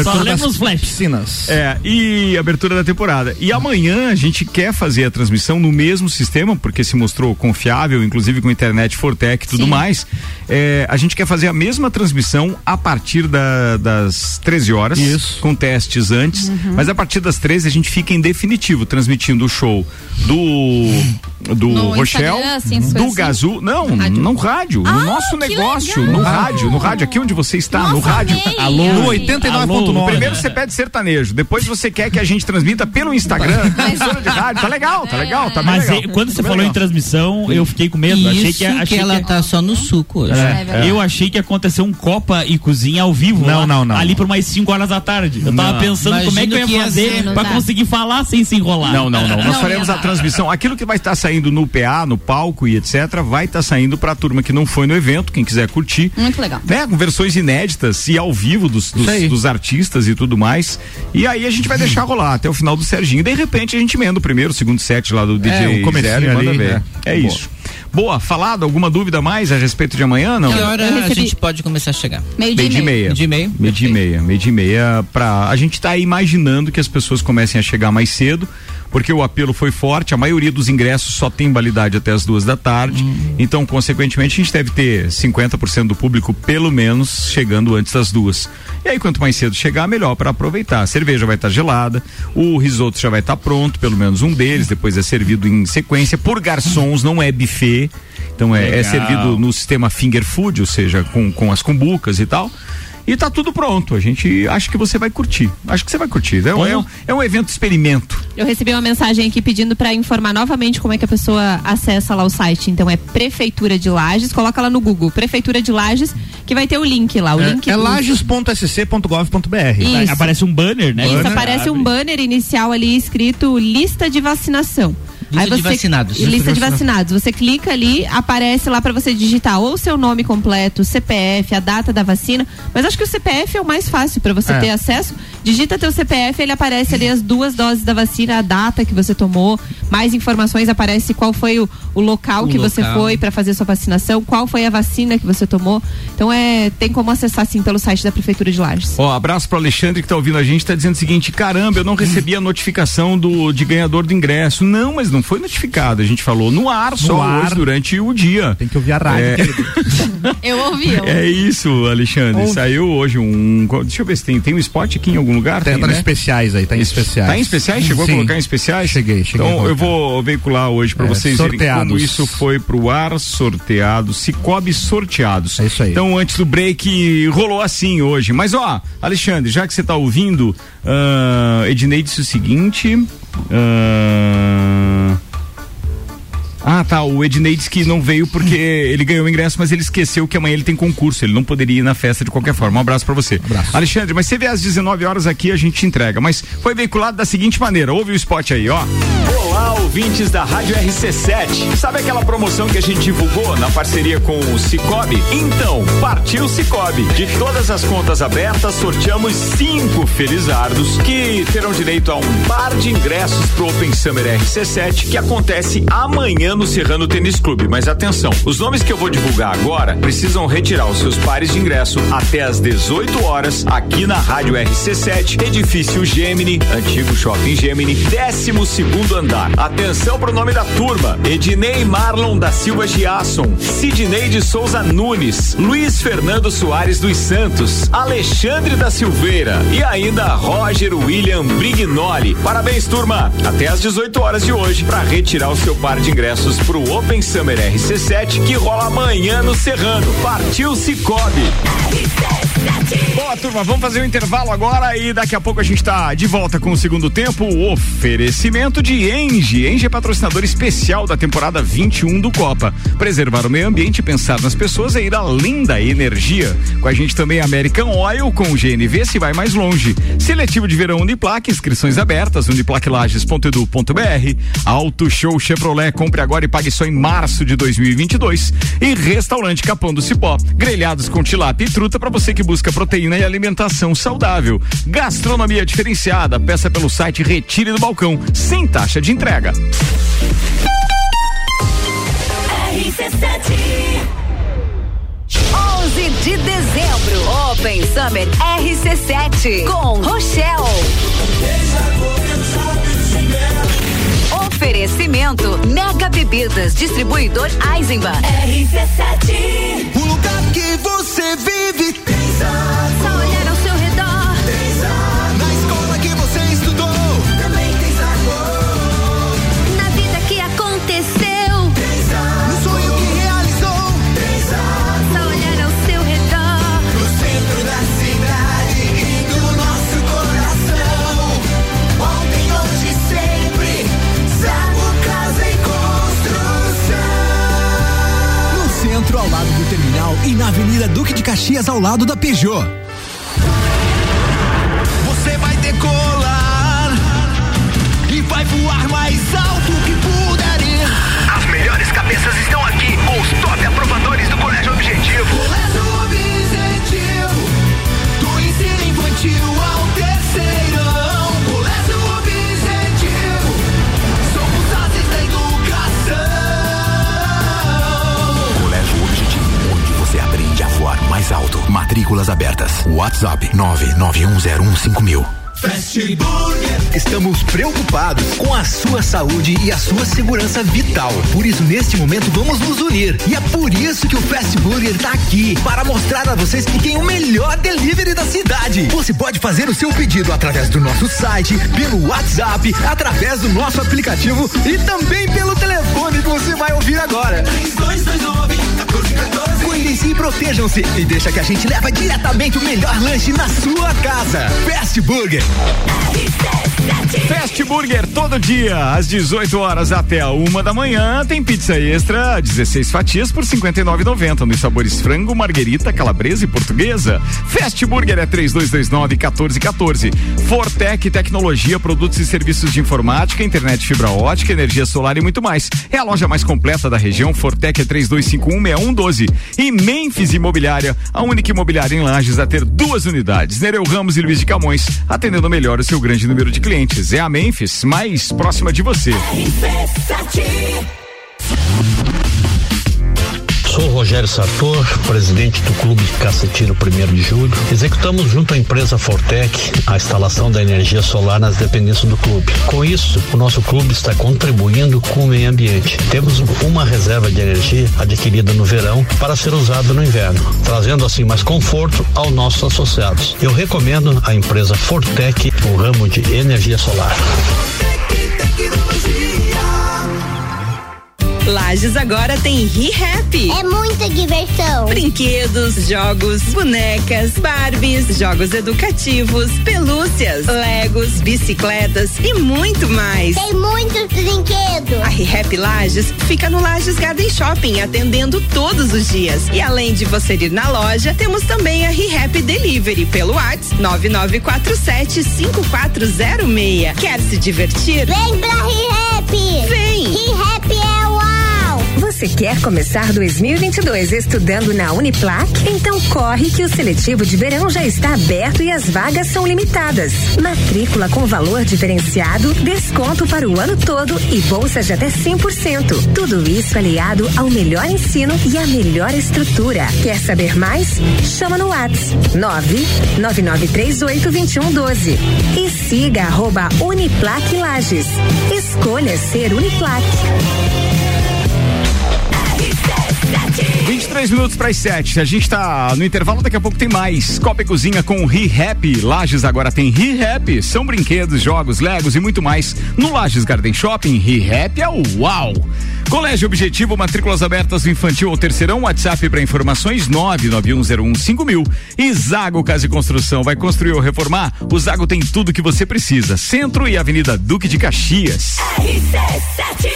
Só lemos flash. Piscinas. E abertura da temporada. E amanhã a gente quer fazer a transmissão no mesmo sistema, porque se mostrou confiável, inclusive com internet Fortec e tudo mais. A gente quer fazer a mesma transmissão a partir das 13 horas. Isso. Com testes antes. Uhum. Mas a partir das 13 a gente fica em definitivo transmitindo o show do Rochelle, assim, do Gazu. Não. Rádio, no nosso negócio, legal. no rádio, aqui onde você está. Nossa, no rádio, alô, no 89.9. Primeiro você pede sertanejo, depois você quer que a gente transmita pelo Instagram, emissora de rádio, tá legal, tá bem legal. Mas quando você falou em transmissão, eu fiquei com medo, achei que ela tá só no suco hoje. Eu achei que aconteceu um Copa e Cozinha ao vivo, não. Ali por mais 5 horas da tarde, eu tava pensando como é que eu ia fazer pra conseguir falar sem se enrolar. Não, nós faremos a transmissão, aquilo que vai estar saindo no PA, no palco e etc, vai estar saindo pra turma que não foi no evento, quem quiser curtir. Muito legal. Com versões inéditas e ao vivo dos artistas e tudo mais. E aí a gente vai deixar rolar até o final do Serginho. De repente a gente emenda o primeiro, o segundo set lá do DJ. O comerciário ali, né? Isso. Boa, falado, alguma dúvida a mais a respeito de amanhã? Não? Que hora a gente pode começar a chegar? Meio dia e meia. A gente tá aí imaginando que as pessoas comecem a chegar mais cedo, porque o apelo foi forte, a maioria dos ingressos só tem validade até as 2 da tarde, então consequentemente a gente deve ter 50% do público pelo menos chegando antes das 2. E aí quanto mais cedo chegar, melhor para aproveitar. A cerveja vai estar gelada, o risoto já vai estar pronto, pelo menos um deles, depois é servido em sequência por garçons, não é buffet, então é servido no sistema finger food, ou seja, com as cumbucas e tal. E tá tudo pronto, a gente acha que você vai curtir. É um evento experimento. Eu recebi uma mensagem aqui pedindo pra informar novamente como é que a pessoa acessa lá o site. Então é Prefeitura de Lages, coloca lá no Google, Prefeitura de Lages, que vai ter o link lá. É Lages.sc.gov.br. Aparece um banner, né? Isso, aparece um banner inicial ali escrito lista de vacinação. Lista de vacinados. Você clica ali, aparece lá pra você digitar ou seu nome completo, CPF, a data da vacina, mas acho que o CPF é o mais fácil pra você ter acesso. Digita teu CPF, ele aparece ali as 2 doses da vacina, a data que você tomou, mais informações, aparece qual foi o local que você foi pra fazer sua vacinação, qual foi a vacina que você tomou. Então tem como acessar sim pelo site da Prefeitura de Lages. Abraço pro Alexandre que tá ouvindo a gente, tá dizendo o seguinte: caramba, eu não recebi a notificação de ganhador do ingresso. Não, mas não foi notificado, a gente falou no ar hoje durante o dia. Tem que ouvir a rádio. Eu ouvi. É isso, Alexandre. Ouvi. Saiu hoje deixa eu ver se tem um spot aqui em algum lugar? Tá né? Especiais aí, tá em especiais. Tá em especiais? Chegou a colocar em especiais? Cheguei. Então eu vou veicular hoje pra vocês sorteados. Verem como isso foi pro ar, sorteado, Cicobi sorteados. É isso aí. Então antes do break rolou assim hoje, mas Alexandre, já que você tá ouvindo, Ednei disse o seguinte, o Ednei disse que não veio porque ele ganhou o ingresso, mas ele esqueceu que amanhã ele tem concurso, ele não poderia ir na festa de qualquer forma. Um abraço pra você. Abraço. Alexandre, mas você vê às 19 horas aqui, a gente entrega, mas foi veiculado da seguinte maneira, ouve o spot aí, Olá, ouvintes da Rádio RC7. Sabe aquela promoção que a gente divulgou na parceria com o Cicobi? Então, partiu o Cicobi. De todas as contas abertas, sorteamos 5 felizardos que terão direito a um par de ingressos pro Open Summer RC7, que acontece amanhã no Serrano Tênis Clube, mas atenção, os nomes que eu vou divulgar agora precisam retirar os seus pares de ingresso até às 18 horas aqui na Rádio RC7, edifício Gemini, antigo shopping Gemini, 12º andar. Atenção pro nome da turma: Ednei Marlon da Silva Giasson, Sidnei de Souza Nunes, Luiz Fernando Soares dos Santos, Alexandre da Silveira e ainda Roger William Brignoli. Parabéns, turma! Até às 18 horas de hoje para retirar o seu par de ingresso pro Open Summer RC7 que rola amanhã no Serrano. Partiu Cicobi. Boa, turma, vamos fazer um intervalo agora e daqui a pouco a gente tá de volta com o segundo tempo. O oferecimento de Engie. Engie é patrocinador especial da temporada 21 do Copa. Preservar o meio ambiente, pensar nas pessoas é ir além da energia. Com a gente também American Oil, com o GNV se vai mais longe. Seletivo de verão Uniplac, inscrições abertas, uniplaclages.edu.br. Auto Show Chevrolet, compre agora e pague só em março de 2022. E restaurante Capão do Cipó, grelhados com tilápia e truta para você que busca proteína e alimentação saudável. Gastronomia diferenciada, peça pelo site Retire do Balcão, sem taxa de entrega. RC7 11 de dezembro, Open Summer RC7 com Rochelle. Oferecimento Mega Bebidas, distribuidor Aizemba. RC7, o lugar que você vive. Só olhar ao seu redor. Na escola que você estudou. Também tem sabor. Na vida que aconteceu. Ao lado do terminal e na Avenida Duque de Caxias, ao lado da Peugeot. Você vai decolar e vai voar mais alto que puder ir. As melhores cabeças estão aqui com os top aprovadores do Colégio Objetivo. Colégio Objetivo, do ensino infantil ao terceirão. Colégio Objetivo, somos ases da educação. Você aprende a voar mais alto. Matrículas abertas. WhatsApp 991015000. Fast Burger. Estamos preocupados com a sua saúde e a sua segurança vital. Por isso, neste momento, vamos nos unir. E é por isso que o Fast Burger tá aqui, para mostrar a vocês que tem o melhor delivery da cidade. Você pode fazer o seu pedido através do nosso site, pelo WhatsApp, através do nosso aplicativo e também pelo telefone que você vai ouvir agora. 3229-1414. Cuidem-se e protejam-se e deixa que a gente leva diretamente o melhor lanche na sua casa. Fast Burger. Fast Burger todo dia, às 18 horas até a 1 da manhã, tem pizza extra, 16 fatias por R$ 59,90, nos sabores frango, marguerita, calabresa e portuguesa. Fast Burger é 3229-1414. Fortec Tecnologia, produtos e serviços de informática, internet fibra ótica, energia solar e muito mais. É a loja mais completa da região. Fortec é 32516112. E Memphis Imobiliária, a única imobiliária em Lages a ter duas unidades, Nereu Ramos e Luiz de Camões, atendendo melhor o seu grande número de clientes. É a Memphis, mais próxima de você. Sou Rogério Sartor, presidente do Clube Caça e Tiro 1º de Julho. Executamos junto à empresa Fortec a instalação da energia solar nas dependências do clube. Com isso, o nosso clube está contribuindo com o meio ambiente. Temos uma reserva de energia adquirida no verão para ser usada no inverno, trazendo assim mais conforto aos nossos associados. Eu recomendo a empresa Fortec, o ramo de energia solar. Lages agora tem ReHap. É muita diversão. Brinquedos, jogos, bonecas, Barbies, jogos educativos, pelúcias, Legos, bicicletas e muito mais. Tem muitos brinquedos. A ReHap Lages fica no Lages Garden Shopping, atendendo todos os dias. E além de você ir na loja, temos também a ReHap Delivery pelo WhatsApp 99475406. Quer se divertir? Vem pra ReHap. Vem. ReHap é o Você quer começar 2022 estudando na Uniplac? Então corre que o seletivo de verão já está aberto e as vagas são limitadas. Matrícula com valor diferenciado, desconto para o ano todo e bolsas de até 100%. Tudo isso aliado ao melhor ensino e à melhor estrutura. Quer saber mais? Chama no WhatsApp 999382112 e siga @Uniplac Lages. Escolha ser Uniplac. Yes. 23 minutos para as 7. A gente está no intervalo, daqui a pouco tem mais. Copa e Cozinha com ReHap. Lages agora tem ReHap. São brinquedos, jogos, legos e muito mais. No Lages Garden Shopping, ReHap é o uau. Colégio Objetivo, matrículas abertas do infantil ao terceirão. WhatsApp para informações 991015000. E Zago Casa e Construção. Vai construir ou reformar? O Zago tem tudo que você precisa. Centro e Avenida Duque de Caxias. RC7.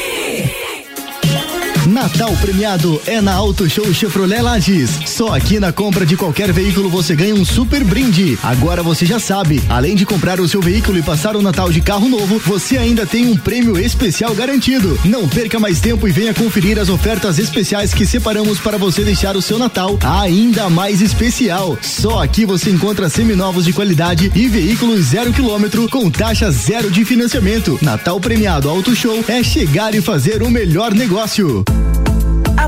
Natal premiado é na Auto Show Chevrolet Lages. Só aqui na compra de qualquer veículo você ganha um super brinde. Agora você já sabe, além de comprar o seu veículo e passar o Natal de carro novo, você ainda tem um prêmio especial garantido. Não perca mais tempo e venha conferir as ofertas especiais que separamos para você deixar o seu Natal ainda mais especial. Só aqui você encontra seminovos de qualidade e veículos 0 km com taxa zero de financiamento. Natal premiado Auto Show é chegar e fazer o melhor negócio. A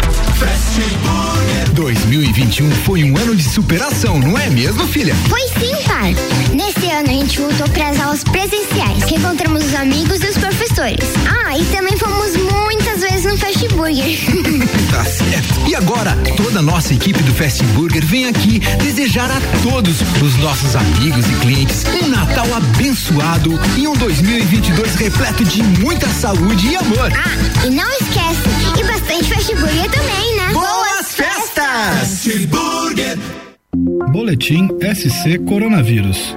2021 foi um ano de superação, não é mesmo, filha? Foi sim, pai. Nesse ano a gente voltou para as aulas presenciais, reencontramos os amigos e os professores. Ah, e também fomos muitas vezes no Fast Burger. Tá certo. E agora, toda a nossa equipe do Fast Burger vem aqui desejar a todos os nossos amigos e clientes um Natal abençoado e um 2022 repleto de muita saúde e amor. Ah, e não esquece, e bastante Fast Burger também, né? Boas festas! Fast Burger! Boletim SC Coronavírus.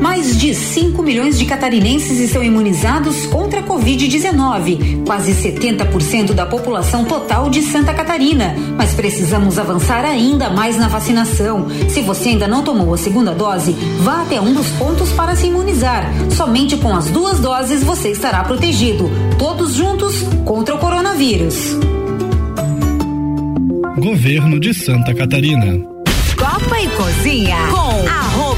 Mais de 5 milhões de catarinenses estão imunizados contra a Covid-19, quase 70% da população total de Santa Catarina. Mas precisamos avançar ainda mais na vacinação. Se você ainda não tomou a segunda dose, vá até um dos pontos para se imunizar. Somente com as duas doses você estará protegido. Todos juntos contra o coronavírus. Governo de Santa Catarina. Copa e Cozinha com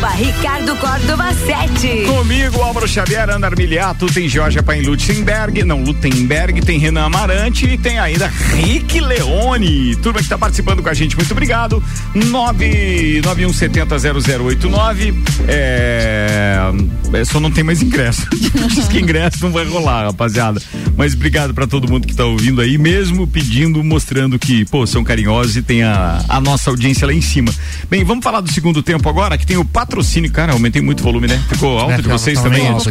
@RicardoCórdova7. Comigo, Álvaro Xavier, Ana Armiliato, tem Jorge Paim Lutemberg, tem Renan Amarante e tem ainda Rick Leone. Turma que está participando com a gente, muito obrigado. 991700089. Só não tem mais ingresso. Diz que ingresso não vai rolar, rapaziada. Mas obrigado para todo mundo que tá ouvindo aí, mesmo pedindo, mostrando que, pô, são carinhosos e tem a nossa audiência lá em cima. Bem, vamos falar do segundo tempo agora, que tem o patrocínio. Cara, aumentei muito o volume, né? Ficou alto de vocês também? Alto,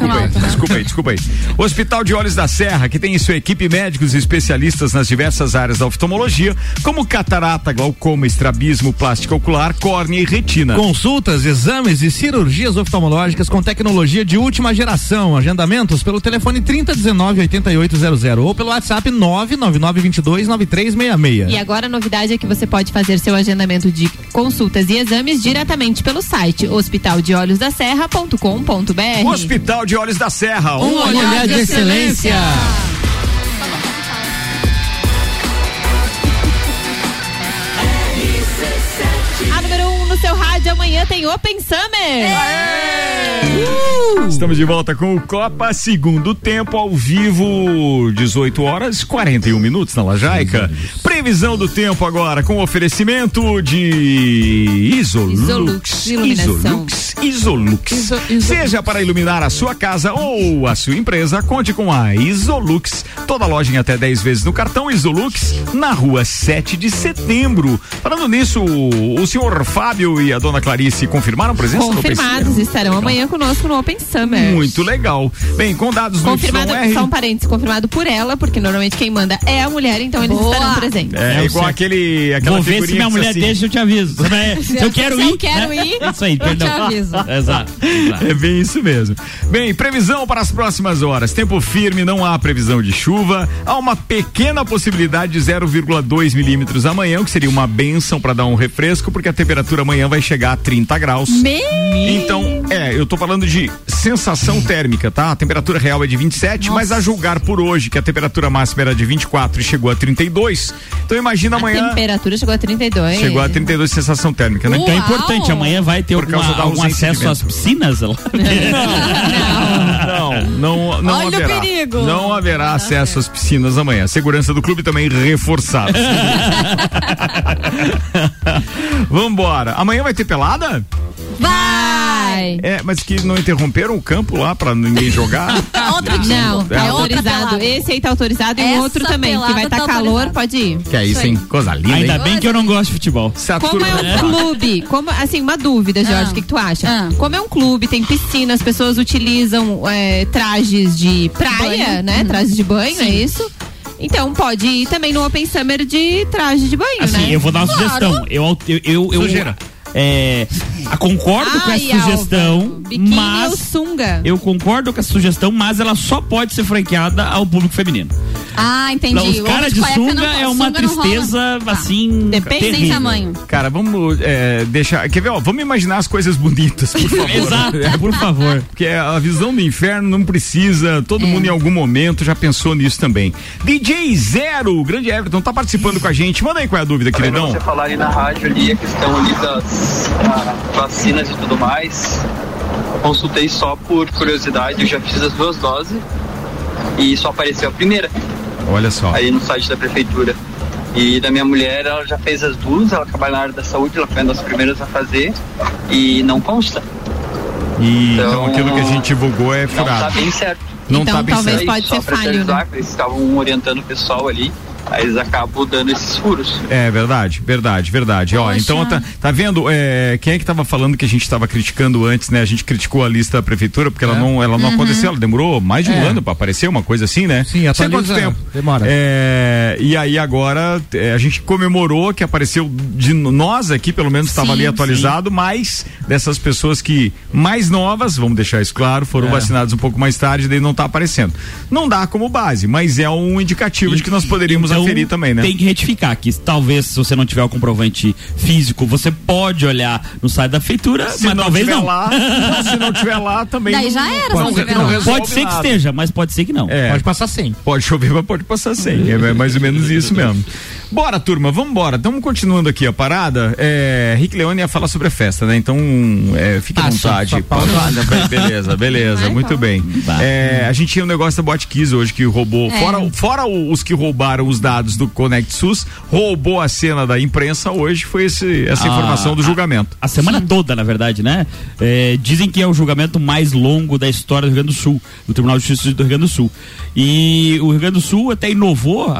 desculpa aí. O Hospital de Olhos da Serra, que tem em sua equipe médicos e especialistas nas diversas áreas da oftalmologia, como catarata, glaucoma, estrabismo, plástica ocular, córnea e retina. Consultas, exames e cirurgias oftalmológicas com tecnologia de última geração. Agendamentos pelo telefone 3019-8800 ou pelo WhatsApp 99922-9366. E agora a novidade é que você pode fazer seu agendamento de consulta e exames diretamente pelo site hospitaldeolhosdaserra.com.br. Hospital de Olhos da Serra, um olhar de excelência. A número 1 no seu rádio, amanhã tem Open Summer. Estamos de volta com o Copa, segundo tempo ao vivo, 18h41 na Lajaica. Previsão do tempo agora com oferecimento de Isolux. Seja para iluminar a sua casa ou a sua empresa, conte com a Isolux. Toda loja em até 10 vezes no cartão Isolux, na rua 7 de setembro. Falando nisso, o senhor Fábio e a dona Clarice confirmaram presença? Confirmados, estarão amanhã conosco no Open Summer. Muito legal. Bem, com dados do Confirmado, são parentes, confirmado por ela, porque normalmente quem manda é a mulher, então eles estarão presentes. É igual aquela vou ver se minha mulher assim, deixa, eu te aviso. Se eu quero ir. Isso aí, perdão. Eu te aviso. Exato. É bem isso mesmo. Bem, previsão para as próximas horas. Tempo firme, não há previsão de chuva. Há uma pequena possibilidade de 0,2 milímetros amanhã, o que seria uma benção para dar um refresco, porque a temperatura amanhã vai chegar a 30 graus. Então, eu tô falando de sensação térmica, tá? A temperatura real é de 27, mas a julgar por hoje, que a temperatura máxima era de 24 e chegou a 32, então imagina amanhã. A temperatura chegou a 32. Sensação térmica, né? Então é importante, amanhã vai ter por causa da ausência acesso às piscinas? Não. Não, olha, haverá o perigo. Não haverá acesso às piscinas amanhã. A segurança do clube também reforçada. Vambora. Amanhã vai ter pelada? Vai! É, mas que não interromperam o campo lá pra ninguém jogar? Outro dia. Não, tá autorizado. Esse aí tá autorizado e o outro também, que vai estar calor, pode ir. Que é isso, hein? Coisa linda. Ainda hein? Bem que eu não gosto de futebol. Como é um clube, como, assim, uma dúvida, Jorge, o que tu acha? Como é um clube, tem piscina, as pessoas utilizam trajes de praia, banho, né? Trajes de banho, sim. É isso? Então pode ir também no Open Summer de traje de banho, assim, né? Sim, eu vou dar uma sugestão. Eu concordo com a sugestão, mas ela só pode ser franqueada ao público feminino. Ah, entendi. Os caras de sunga é uma tristeza, assim, depende do tamanho. Cara, vamos deixar, quer ver, ó, vamos imaginar as coisas bonitas, por favor. Exato, por favor. Porque a visão do inferno não precisa, todo mundo em algum momento já pensou nisso também. DJ Zero, o grande Everton, tá participando com a gente, manda aí qual é a dúvida, queridão. Você falar ali na rádio, ali, a questão ali das vacinas e tudo mais, consultei só por curiosidade, eu já fiz as 2 doses e só apareceu a primeira. Olha só. Aí no site da prefeitura. E da minha mulher, ela já fez as 2, ela trabalha na área da saúde, ela foi uma das primeiras a fazer e não consta. E então aquilo que a gente divulgou é furado. Não tá bem certo. Não então tá bem talvez certo. Pode ser falho, né? Eles estavam orientando o pessoal ali. Aí eles acabam dando esses furos. É verdade. Poxa. Ó, então tá vendo, quem é que tava falando que a gente tava criticando antes, né? A gente criticou a lista da prefeitura porque ela não aconteceu, ela demorou mais de 1 ano pra aparecer, uma coisa assim, né? Sim, até quanto tempo? Demora. E aí agora a gente comemorou que apareceu de nós aqui, pelo menos estava ali atualizado, mas dessas pessoas que mais novas, vamos deixar isso claro, foram vacinadas um pouco mais tarde, daí não tá aparecendo. Não dá como base, mas é um indicativo de que nós poderíamos aferir também, né? Tem que retificar que talvez, se você não tiver o comprovante físico, você pode olhar no site da feitura, se mas não talvez não. Lá, se não tiver lá, também. Daí já era, não pode ser nada. Que esteja, mas pode ser que não. Pode passar sem. Pode chover, mas pode passar sem. É mais ou menos isso mesmo. Bora, turma, vamos embora. Estamos continuando aqui a parada. Rick Leone ia falar sobre a festa, né? Então, fique à vontade. Só beleza, vai, muito bem. A gente tinha um negócio da Botkiss hoje que roubou, fora os que roubaram os dados do ConectSUS, roubou a cena da imprensa hoje, foi essa informação do julgamento. A semana toda, na verdade, né? Dizem que é o julgamento mais longo da história do Rio Grande do Sul, do Tribunal de Justiça do Rio Grande do Sul. E o Rio Grande do Sul até inovou,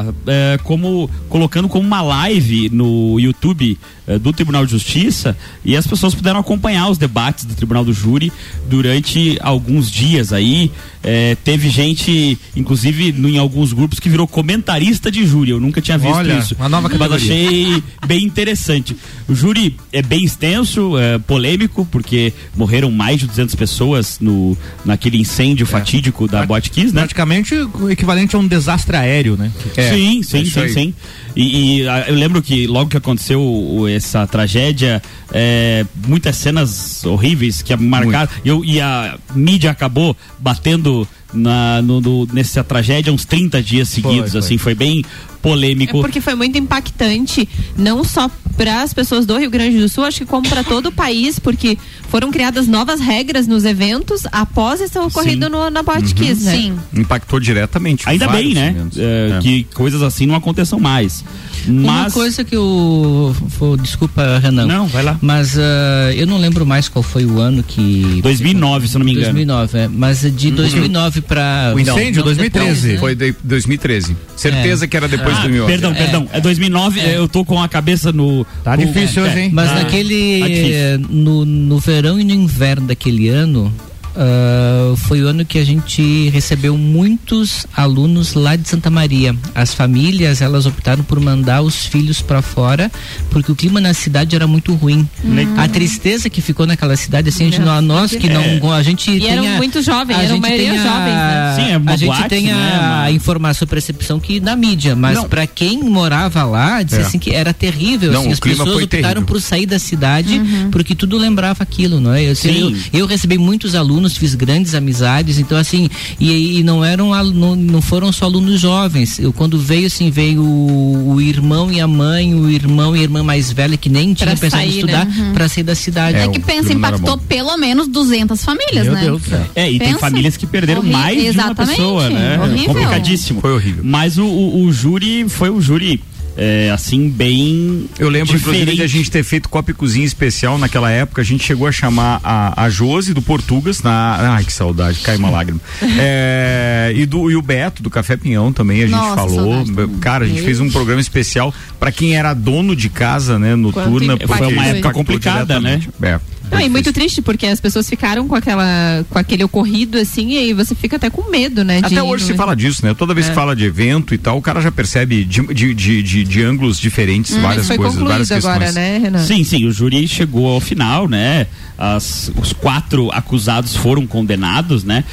colocando como uma live no YouTube do Tribunal de Justiça, e as pessoas puderam acompanhar os debates do Tribunal do Júri durante alguns dias aí. Teve gente, inclusive, em alguns grupos, que virou comentarista de júri. Eu nunca tinha visto isso. Uma nova categoria. Mas achei bem interessante. O júri é bem extenso, polêmico, porque morreram mais de 200 pessoas naquele incêndio fatídico da Botkiss, né? Praticamente o equivalente a um desastre aéreo, né? Sim. E eu lembro que logo que aconteceu essa tragédia, muitas cenas horríveis que marcaram. E a mídia acabou batendo nessa tragédia uns 30 dias seguidos, assim, foi bem polêmico. É porque foi muito impactante, não só para as pessoas do Rio Grande do Sul, acho que como para todo o país, porque foram criadas novas regras nos eventos após esse ocorrido na Botkiss, né? Sim. Impactou diretamente. Ainda bem, né? Que coisas assim não aconteçam mais. Mas uma coisa que desculpa, Renan. Não, vai lá. Mas eu não lembro mais qual foi o ano que 2009, se não me engano. 2009, mas de 2009 para o incêndio, 2013. Foi 2013. Certeza que era depois. Perdão. É 2009, eu tô com a cabeça no... Tá difícil hoje, hein? Mas no verão e no inverno daquele ano, foi o ano que a gente recebeu muitos alunos lá de Santa Maria. As famílias, elas optaram por mandar os filhos pra fora, porque o clima na cidade era muito ruim. A tristeza que ficou naquela cidade, assim, a gente, nós que não... A gente e eram muito jovens, eram maioria jovens, né? Sim, é uma gente tem, né, a informação, a percepção que na mídia, mas para quem morava lá, disse assim que era terrível. Não, assim, as pessoas optaram por sair da cidade, porque tudo lembrava aquilo, não é? Eu recebi muitos alunos, fiz grandes amizades, então assim, e não eram, não foram só alunos jovens. Eu, quando veio assim, veio o irmão e a mãe, o irmão e a irmã mais velha que nem tinha pensado em estudar, para sair da cidade. É que pensa, impactou pelo menos 200 famílias, né? Meu Deus. É, e tem famílias que perderam mais de uma pessoa, né? Horrível. Complicadíssimo. Foi horrível. Mas o júri, foi o júri assim, bem eu lembro, diferente. Inclusive, de a gente ter feito copa e cozinha especial naquela época, a gente chegou a chamar a Josi, do Portugas, ai, que saudade, caiu uma lágrima. E o Beto, do Café Pinhão, também a gente falou. Cara, a gente fez um programa especial pra quem era dono de casa, né, noturna. Foi uma época complicada, né? Não, e muito triste, porque as pessoas ficaram com aquele ocorrido, assim, e aí você fica até com medo, né? Até hoje se fala disso, né? Toda vez que fala de evento e tal, o cara já percebe de ângulos diferentes, várias coisas, várias questões. Agora, né, Renan? Sim, o júri chegou ao final, né? Os 4 acusados foram condenados, né?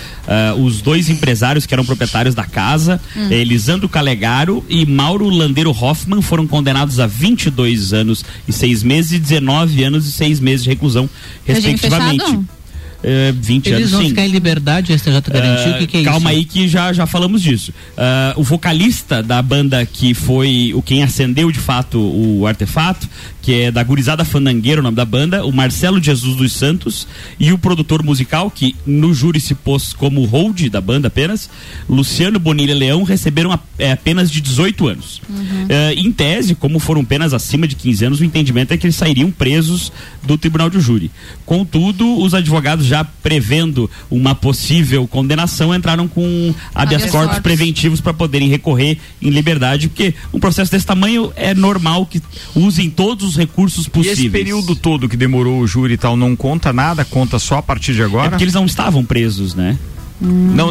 Os 2 empresários que eram proprietários da casa, Lisandro Calegaro e Mauro Landeiro Hoffman, foram condenados a 22 anos e 6 meses e 19 anos e 6 meses de reclusão, respectivamente. 20 eles anos, vão ficar em liberdade, esse já tá garantido, o que é calma isso? Aí que já falamos disso. O vocalista da banda que foi quem acendeu de fato o artefato, que é da Gurizada Fandangueira, o nome da banda, o Marcelo Jesus dos Santos, e o produtor musical, que no júri se pôs como hold da banda apenas, Luciano Bonilha Leão, receberam apenas de 18 anos. Em tese, como foram penas acima de 15 anos, o entendimento é que eles sairiam presos do tribunal de júri. Contudo, os advogados, já prevendo uma possível condenação, entraram com habeas corpus preventivos para poderem recorrer em liberdade, porque um processo desse tamanho é normal que usem todos os recursos possíveis. E esse período todo que demorou o júri e tal não conta nada? Conta só a partir de agora? É porque eles não estavam presos, né? Não,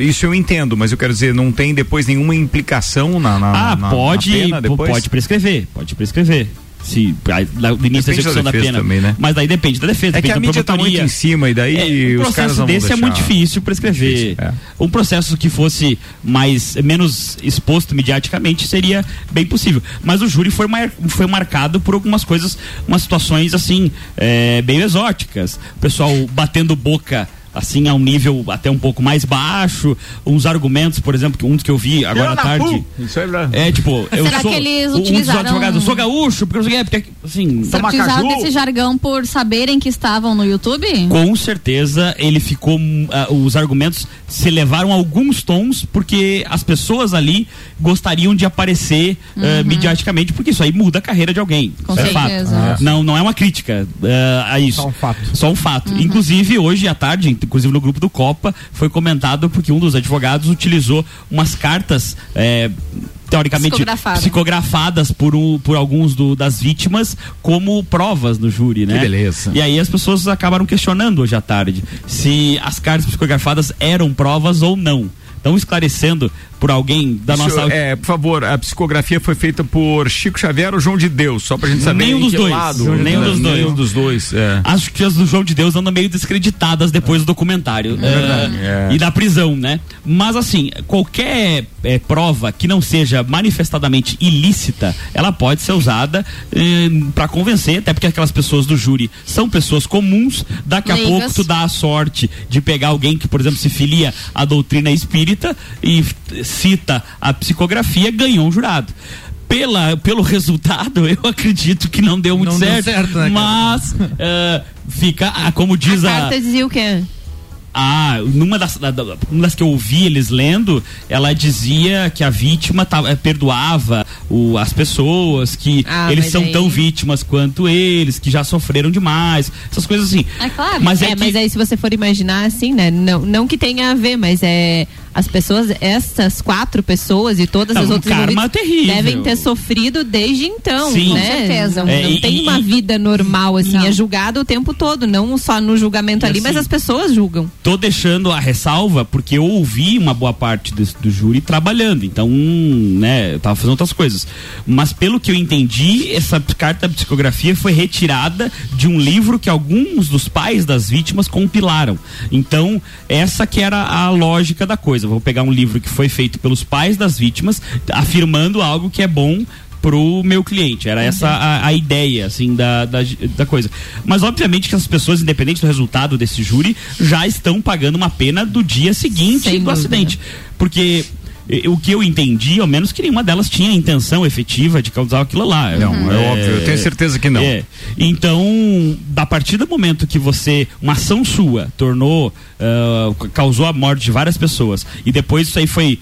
isso eu entendo, mas eu quero dizer, não tem depois nenhuma implicação na pena depois? Pode prescrever. Se do início da execução da pena também, né? Mas daí depende da defesa, depende que a mídia está muito em cima, e daí os caras vão deixar. Um processo desse é muito difícil prescrever. Um processo que fosse menos exposto mediaticamente seria bem possível, mas o júri foi marcado por algumas coisas, umas situações assim, bem exóticas, o pessoal batendo boca assim a um nível até um pouco mais baixo, uns argumentos, por exemplo, que um dos que eu vi agora à tarde. Isso é tipo, que eles utilizaram um dos advogados, eu sou gaúcho, porque assim, utilizaram esse jargão por saberem que estavam no YouTube? Com certeza, ele ficou, os argumentos se elevaram a alguns tons, porque as pessoas ali gostariam de aparecer mediaticamente, porque isso aí muda a carreira de alguém. Com certeza. Fato. Não é uma crítica a isso. Só um fato. Inclusive, hoje à tarde, inclusive no grupo do Copa, foi comentado porque um dos advogados utilizou umas cartas teoricamente psicografadas por alguns das vítimas como provas no júri, né? Que beleza. E aí as pessoas acabaram questionando hoje à tarde se as cartas psicografadas eram provas ou não. Estão esclarecendo por alguém da nossa... por favor, a psicografia foi feita por Chico Xavier ou João de Deus? Só pra gente saber. Nenhum dos dois. Acho que as do João de Deus andam meio descreditadas depois do documentário. E da prisão, né? Mas assim, qualquer prova que não seja manifestadamente ilícita, ela pode ser usada pra convencer, até porque aquelas pessoas do júri são pessoas comuns. Daqui a pouco tu dá a sorte de pegar alguém que, por exemplo, se filia à doutrina espírita e cita a psicografia, ganhou um jurado. Pelo resultado, eu acredito que não deu muito certo. Deu certo, né, mas fica, como diz a carta dizia o quê? Numa das que eu ouvi eles lendo, ela dizia que a vítima perdoava as pessoas, que eles são tão vítimas quanto eles, que já sofreram demais, essas coisas assim. É claro, mas aí se você for imaginar assim, né, não que tenha a ver, mas as pessoas, essas 4 pessoas e todas as outras karma terrível devem ter sofrido desde então. Sim, né? Com certeza. Não tem uma vida normal, assim, é julgado o tempo todo, não só no julgamento ali, assim, mas as pessoas julgam. Tô deixando a ressalva, porque eu ouvi uma boa parte do júri trabalhando, então, né, eu tava fazendo outras coisas. coisas. Mas pelo que eu entendi, essa carta da psicografia foi retirada de um livro que alguns dos pais das vítimas compilaram. Então, essa que era a lógica da coisa. Vou pegar um livro que foi feito pelos pais das vítimas, afirmando algo que é bom pro meu cliente. Era essa a ideia, assim, da coisa. Mas, obviamente, que as pessoas, independente do resultado desse júri, já estão pagando uma pena do dia seguinte do acidente. Porque o que eu entendi, ao menos, que nenhuma delas tinha a intenção efetiva de causar aquilo lá. Não, é óbvio, eu tenho certeza que não. Então, a partir do momento que você, uma ação sua, causou a morte de várias pessoas, e depois isso aí foi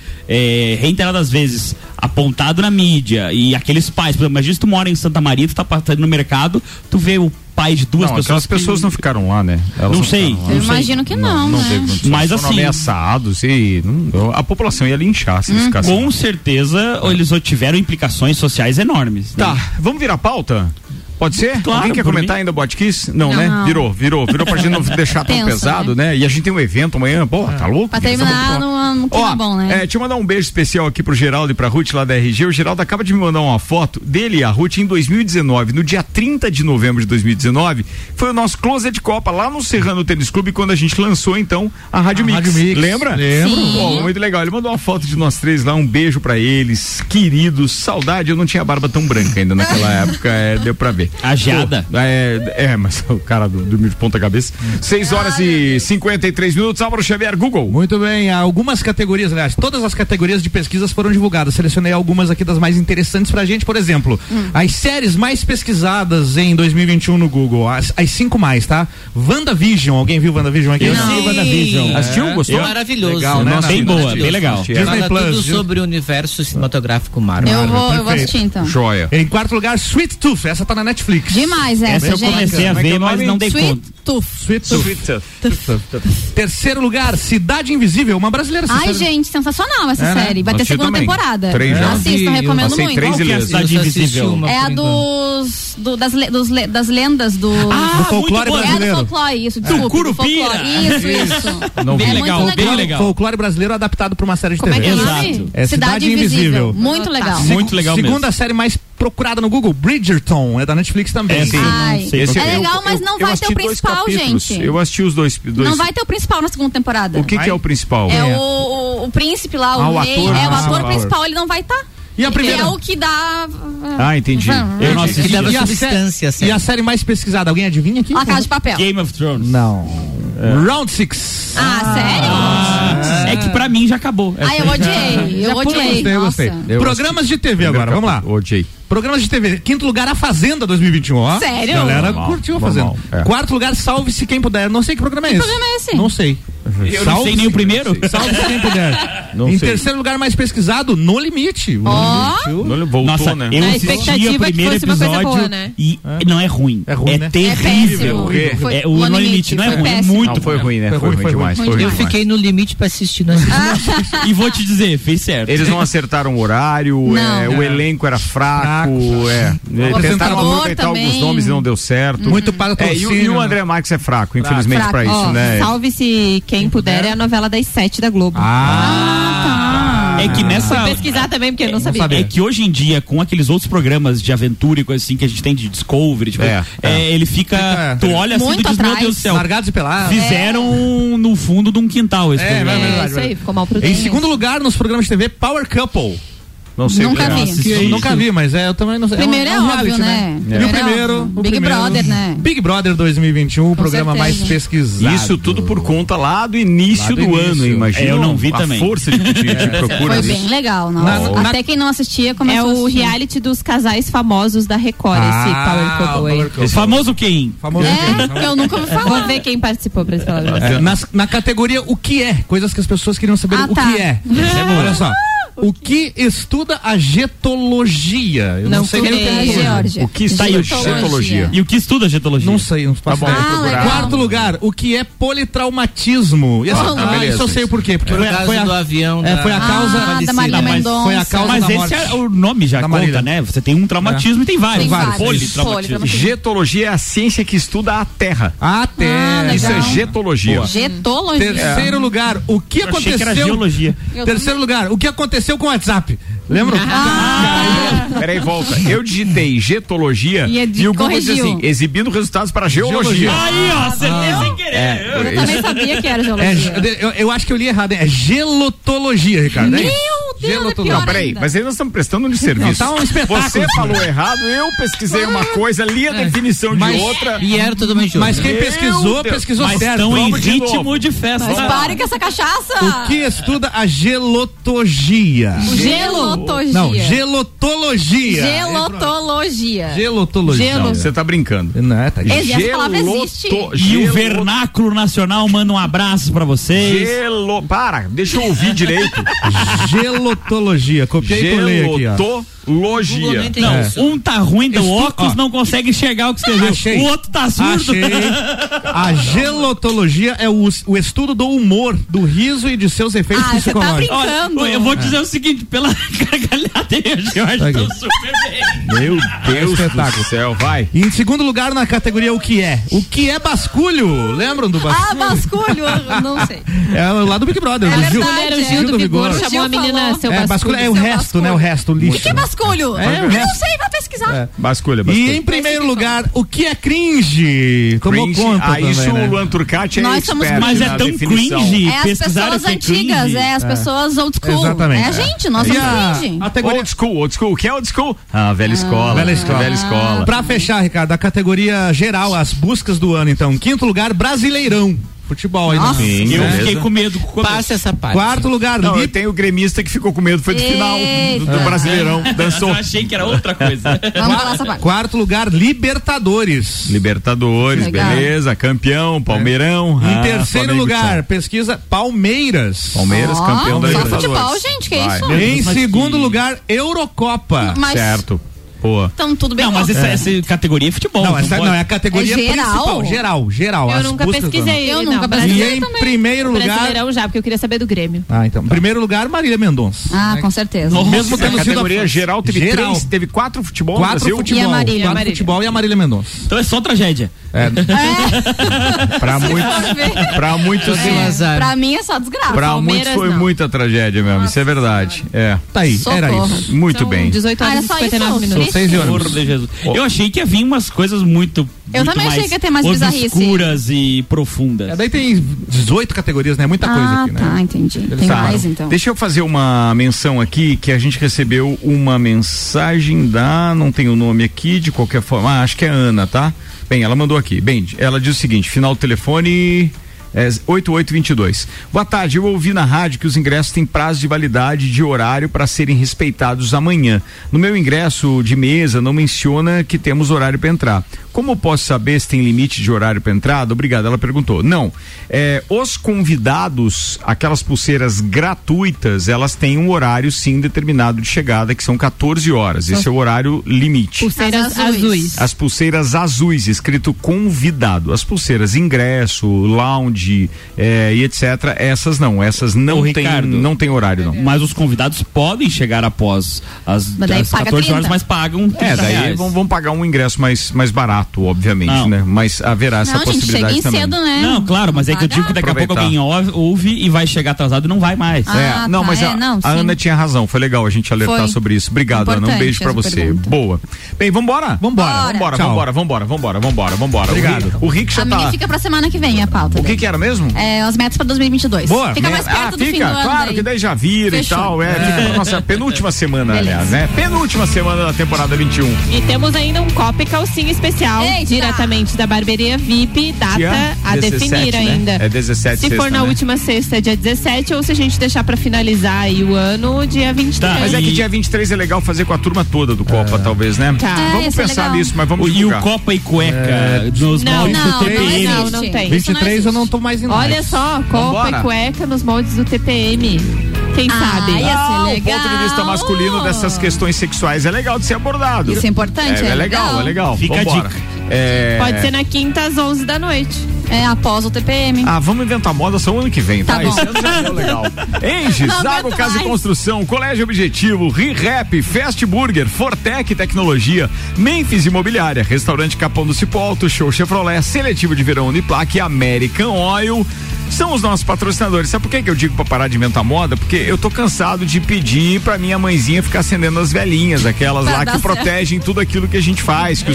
reiteradas vezes apontado na mídia, e aqueles pais, por exemplo, imagina se tu mora em Santa Maria, tu tá passando no mercado, tu vê o pai de duas pessoas. Aquelas pessoas não ficaram lá, né? Elas não sei. Lá. Eu não imagino sei. Que não né? Não, mas assim, ameaçados e a população ia linchar se ficasse. Com certeza, eles tiveram implicações sociais enormes. Tá, né? Vamos virar a pauta? Pode ser? Claro. Alguém quer comentar ainda o Botkiss? Não, né? Virou pra gente não deixar tão pesado, né? E a gente tem um evento amanhã, tá louco? Pra terminar num clima bom, né? Deixa eu mandar um beijo especial aqui pro Geraldo e pra Ruth lá da RG. O Geraldo acaba de me mandar uma foto dele e a Ruth em 2019, no dia 30 de novembro de 2019, foi o nosso closet de Copa lá no Serrano Tênis Clube, quando a gente lançou então a Rádio Mix. Rádio Mix. Lembra? Lembro. Ó, muito legal. Ele mandou uma foto de nós três lá, um beijo pra eles, queridos, saudade. Eu não tinha barba tão branca ainda naquela época, deu pra ver. A geada. Mas o cara dormiu de ponta cabeça. 6 horas e 53 minutos. Álvaro Xavier, Google. Muito bem, algumas categorias, aliás, todas as categorias de pesquisas foram divulgadas. Selecionei algumas aqui das mais interessantes pra gente, por exemplo, as séries mais pesquisadas em 2021 no Google, as 5 mais, tá? WandaVision, alguém viu WandaVision aqui? Eu vi WandaVision. Assistiu? Gostou? Maravilhoso. Legal, né? Bem boa, bem legal. Disney Plus. Tudo sobre o universo cinematográfico Marvel. Eu vou assistir então. Joia. Em quarto lugar, Sweet Tooth, essa tá na Netflix. Demais essa eu comecei a ver, mas não dei conta. Sweet Tooth. Terceiro lugar, Cidade Invisível, uma brasileira. Ai, gente, sensacional essa série. Vai ter segunda temporada. Assistam, recomendo muito. Qual que é a Cidade Invisível? É a das lendas do folclore brasileiro. É do folclore, isso, desculpa. Curupira. Isso. Bem legal. Folclore brasileiro adaptado pra uma série de TV. Exato. É Cidade Invisível. Muito legal. Muito legal mesmo. Segunda série mais procurada no Google, Bridgerton, é da Netflix também. É legal, mas não vai ter o principal, gente. Eu assisti os dois. Não vai ter o principal na segunda temporada. O que é o principal? É o príncipe lá, o rei, o ator principal, ele não vai estar. E a primeira? É o que dá. Entendi. Eu não assisti. E a série mais pesquisada, alguém adivinha aqui? A Casa de Papel. Game of Thrones. Não. Round 6. Sério? É que pra mim já acabou. Eu odiei. Eu gostei. Programas de TV agora, vamos lá. Odiei. Programas de TV. Quinto lugar, A Fazenda 2021, ó. Sério? A galera curtiu A Fazenda. Quarto lugar, Salve-se quem puder. Não sei que programa é esse. Que programa é esse? Não sei. Eu não sei nem o primeiro. Salve-se quem puder. Em terceiro lugar, mais pesquisado, No Limite. Voltou, nossa, né? Eu assisti o primeiro episódio boa, né? E não é ruim. É ruim, né? Terrível. O No Limite não é ruim. É muito foi ruim, né? Foi ruim demais. Eu fiquei no limite pra assistir. E vou te dizer, fez certo. Eles não acertaram o horário, o elenco era fraco. Tentaram aproveitar alguns nomes e não deu certo. Muito para e o André Marques é fraco, infelizmente, pra isso, né? Salve-se quem puder é a novela das 7 da Globo. É que fui pesquisar também, porque eu não sabia. É que hoje em dia, com aqueles outros programas de aventura e coisa assim que a gente tem de Discovery, ele fica. Tu olha assim e diz, meu Deus do céu. Largados e pelados. Fizeram no fundo de um quintal esse programa. Isso aí, ficou mal produzido. Em segundo lugar, nos programas de TV, Power Couple. Não sei Nunca vi, mas eu também não sei. Primeiro é óbvio, né? E o Big Brother, né? Big Brother 2021, o programa mais pesquisado. Isso tudo por conta lá do início do ano, imagina. Eu não vi também. A força de procura. Foi bem legal, não. Até quem não assistia começou. É o reality dos casais famosos da Record, esse Power Couple. Famoso quem? Eu nunca ouvi falar. Vou ver quem participou pra esse na categoria O que é? Coisas que as pessoas queriam saber o que é. Olha só. O que estuda a getologia? Eu não sei nem o que é Geórgia. O que está aí? Getologia. E o que estuda a getologia? Não sei, não faço ideia. Quarto lugar, o que é politraumatismo? Isso eu sei o porquê. Porque foi a causa da Marília Mendonça. Foi a causa da morte. Mas esse é o nome já conta, né? Você tem um traumatismo e tem vários. Politraumatismo. Getologia é a ciência que estuda a terra. A terra. Isso é getologia. Terceiro lugar, o que aconteceu? Terceiro lugar, o que aconteceu nasceu com WhatsApp. Lembra? Peraí, volta. Eu digitei getologia e o Google disse assim, exibindo resultados para geologia. Aí, ó, acertei sem querer. Eu também sabia que era geologia. Eu acho que eu li errado. É gelotologia, Ricardo. Meu Deus, é não, peraí, mas aí nós estamos prestando um serviço. Não, tá um espetáculo. Você falou errado, eu pesquisei uma coisa, li a definição de outra. E era totalmente outra. Mas quem pesquisou, pesquisou certo. Estão em ritmo de festa. Mas pare com essa cachaça. O que estuda a gelotologia? Gelotologia. Não, gelotologia. Gelotologia. Gelotologia. Você tá brincando. Não, tá E o vernáculo nacional manda um abraço pra vocês. Para, deixa eu ouvir direito. Gelotologia. Copiei e colei aqui, ó. Logia. Não, um tá ruim do óculos, não consegue enxergar o que escreveu. O outro tá surdo. A gelotologia é o estudo do humor, do riso e de seus efeitos psicológicos. Tá brincando. Olha, eu vou dizer o seguinte, pela gargalhadeira, Jorge, tão super bem. Meu Deus do céu, vai. E em segundo lugar na categoria o que é? O que é basculho? Lembram do basculho? Ah, basculho, não sei. É lá do Big Brother. É verdade, o Gil do Vigor. Chamou a menina, seu basculho. É o resto, né? O resto, o lixo. O que é basculho? Eu não sei, vai pesquisar. Basculho. E em primeiro lugar, o que é cringe? Tomou conta também, isso, né? O Luan Turcati é expert. Mas é tão cringe. É as pessoas antigas, é as pessoas old school. Exatamente. É a gente, nós somos cringe. Old school. O que é old school? Ah, velha escola. Velha escola. Pra fechar, Ricardo, a categoria geral, as buscas do ano, então. Quinto lugar, Brasileirão. Futebol ainda. Eu fiquei com medo. Passa essa parte. Quarto lugar. Não, tem o gremista que ficou com medo, foi do final do Brasileirão. Dançou. Eu achei que era outra coisa. Vamos falar essa parte. Quarto lugar, Libertadores. Legal. Beleza, campeão, Palmeirão. Em terceiro lugar, pesquisa Palmeiras. Palmeiras, campeão da Libertadores. Só futebol, gente, que é isso? Em segundo lugar, Eurocopa. Certo. Boa. Então tudo bem. Não, mas essa categoria é futebol. Não, essa não é a categoria principal. Geral. Eu nunca pesquisei. E em primeiro lugar... Brasileirão já, porque eu queria saber do Grêmio. Ah, então. Em primeiro lugar, Marília Mendonça. Ah, com certeza. Mesmo tendo sido a categoria geral, teve 4 futebol. 4 futebol. E a Marília. 4 futebol e a Marília Mendonça. Então é só tragédia. Pra muitos... Pra mim é só desgraça. Pra muitos foi muita tragédia mesmo. Isso é verdade. Tá aí. Era isso. Muito bem. 18 horas e 59 minutos. Eu achei que ia vir umas coisas muito também achei que ia ter mais bizarrice. Obscuras e profundas. Daí tem 18 categorias, né? Muita coisa aqui, né? Ah, tá, entendi. Tem mais, então. Deixa eu fazer uma menção aqui, que a gente recebeu uma mensagem não tem o nome aqui, de qualquer forma, acho que é Ana, tá? Bem, ela mandou aqui. Bem, ela diz o seguinte, final do telefone... 8822. Boa tarde, eu ouvi na rádio que os ingressos têm prazo de validade de horário para serem respeitados amanhã. No meu ingresso de mesa não menciona que temos horário para entrar. Como eu posso saber se tem limite de horário para entrada? Obrigado, ela perguntou. Não, os convidados, aquelas pulseiras gratuitas, elas têm um horário sim determinado de chegada, que são 14 horas. Esse é o horário limite. Pulseiras azuis. As pulseiras azuis, escrito convidado. As pulseiras ingresso, lounge e etc, essas não tem horário não. Mas os convidados podem chegar após as 14 horas, mas pagam 30 reais. Vão pagar um ingresso mais barato, obviamente, né? Mas haverá essa possibilidade gente, também. Cedo, né? Não, claro, mas é que eu digo que daqui a pouco alguém ouve e vai chegar atrasado e não vai mais. Não, mas a Ana tinha razão, foi legal a gente alertar sobre isso. Obrigado, Ana, um beijo pra você. Pergunta. Boa. Bem, vambora. Obrigado. O Rick já tá... A minha fica pra semana que vem, a pauta. O que era mesmo? As metas para 2022. Boa. Fica mais perto do fim do ano. Claro, daí. Que daí já vira. Fechou. E tal. Fica na nossa penúltima semana, aliás, né? Penúltima semana da temporada 21. E temos ainda um copo e calcinha especial. Eita. Diretamente da barbearia VIP. Data dia a 17, definir ainda. Né? É 17 se sexta, for na última sexta, é dia 17, ou se a gente deixar para finalizar aí o ano, dia 23. Tá. Mas é que dia 23 é legal fazer com a turma toda do Copa, talvez, né? Tá. Vamos pensar nisso, mas vamos divulgar. E o Copa e cueca nos moldes do TPM. Não tem. 23 eu não tô mais indo. Olha só, Copa e cueca nos moldes do TPM. Quem sabe? O ponto de vista masculino dessas questões sexuais é legal de ser abordado. Isso é importante, é legal. Fica a dica. Pode ser na quinta às 11 da noite. Após o TPM. Vamos inventar moda só o ano que vem, tá? Esse ano já deu legal. Enges, Água, Casa e Construção, Colégio Objetivo, ReRap, Fast Burger, Fortec Tecnologia, Memphis Imobiliária, Restaurante Capão do Cipó, Auto Show Chevrolet, Seletivo de Verão Uniplac, American Oil. são os nossos patrocinadores. Sabe por que eu digo pra parar de inventar moda? Porque eu tô cansado de pedir pra minha mãezinha ficar acendendo as velhinhas, aquelas lá que protegem tudo aquilo que a gente faz. Que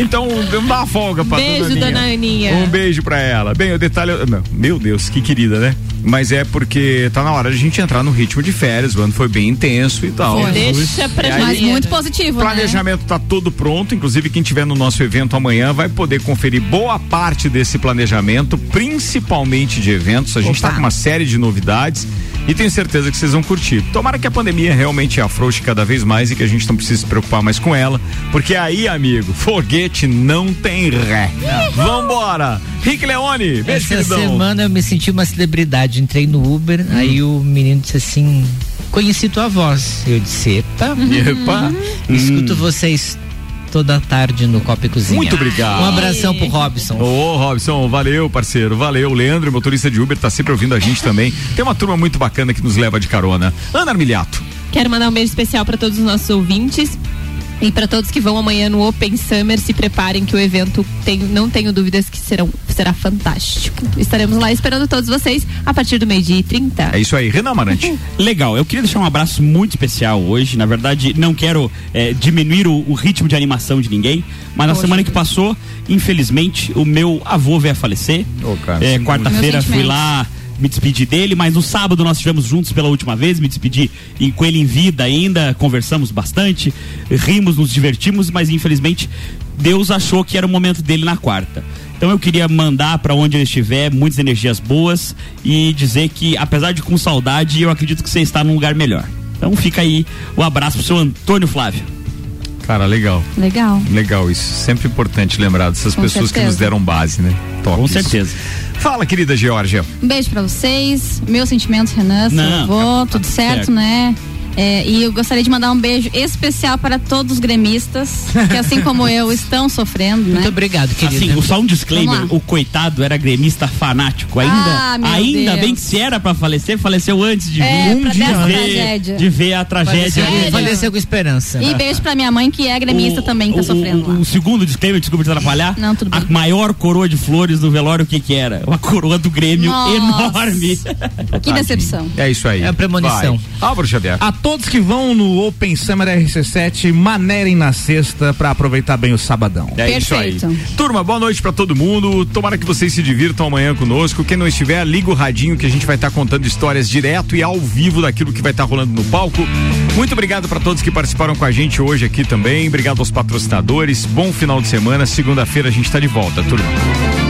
então, dá uma folga pra dona Aninha. Um beijo pra ela. Bem, o detalhe... Meu Deus, que querida, né? Mas é porque tá na hora de a gente entrar no ritmo de férias, o ano foi bem intenso e tal. Deixa pra nós, muito positivo, né? O planejamento tá todo pronto, inclusive quem tiver no nosso evento amanhã vai poder conferir boa parte desse planejamento, principalmente de eventos. A gente tá com uma série de novidades e tenho certeza que vocês vão curtir. Tomara que a pandemia realmente afrouxe cada vez mais e que a gente não precise se preocupar mais com ela, porque aí, amigo, foguete não tem ré. Uhum. Vambora! Rick Leone, beijo, queridão. Essa semana eu me senti uma celebridade, entrei no Uber, aí o menino disse assim, conheci tua voz. Eu disse, epa. Escuto vocês toda tarde no Copa e Cozinha. Muito obrigado. Um abração pro Robson. Ô, Robson, valeu, parceiro, valeu. Leandro, motorista de Uber, tá sempre ouvindo a gente também. Tem uma turma muito bacana que nos leva de carona. Ana Armiliato. Quero mandar um beijo especial pra todos os nossos ouvintes e pra todos que vão amanhã no Open Summer. Se preparem que o evento, não tenho dúvidas que será fantástico. Estaremos lá esperando todos vocês a partir do 12:30. É isso aí, Renan Amarante. Legal, eu queria deixar um abraço muito especial hoje, na verdade não quero diminuir o ritmo de animação de ninguém, mas na semana que passou, infelizmente, o meu avô veio a falecer. Quarta-feira fui lá me despedi dele, mas no sábado nós estivemos juntos pela última vez, me despedi com ele em vida ainda, conversamos bastante, rimos, nos divertimos, mas infelizmente Deus achou que era o momento dele na quarta. Então eu queria mandar pra onde ele estiver muitas energias boas e dizer que, apesar de com saudade, eu acredito que você está num lugar melhor. Então fica aí o abraço pro seu Antônio Flávio. Cara, legal. Legal isso. Sempre importante lembrar dessas pessoas que nos deram base, né? Top. Com certeza. Fala, querida Georgia. Um beijo pra vocês. Meus sentimentos, Renan, seu avô, tudo certo, né? E eu gostaria de mandar um beijo especial para todos os gremistas que, assim como eu, estão sofrendo, né? Muito obrigado, querido. Assim, só um disclaimer, o coitado era gremista fanático. Ainda bem que se era pra falecer, faleceu antes de ver a tragédia. Faleceu com esperança. E beijo pra minha mãe, que é gremista também, que tá sofrendo lá. O segundo disclaimer, desculpa te atrapalhar. Não, tudo bem. A maior coroa de flores do velório, o que era? Uma coroa do Grêmio. Nossa, enorme. Que decepção. É isso aí. É a premonição. Álvaro Xavier. Todos que vão no Open Summer RC7, manerem na sexta pra aproveitar bem o sabadão. Perfeito. Isso aí. Turma, boa noite pra todo mundo. Tomara que vocês se divirtam amanhã conosco. Quem não estiver, liga o radinho que a gente vai estar contando histórias direto e ao vivo daquilo que vai estar rolando no palco. Muito obrigado pra todos que participaram com a gente hoje aqui também. Obrigado aos patrocinadores. Bom final de semana. Segunda-feira a gente tá de volta, turma.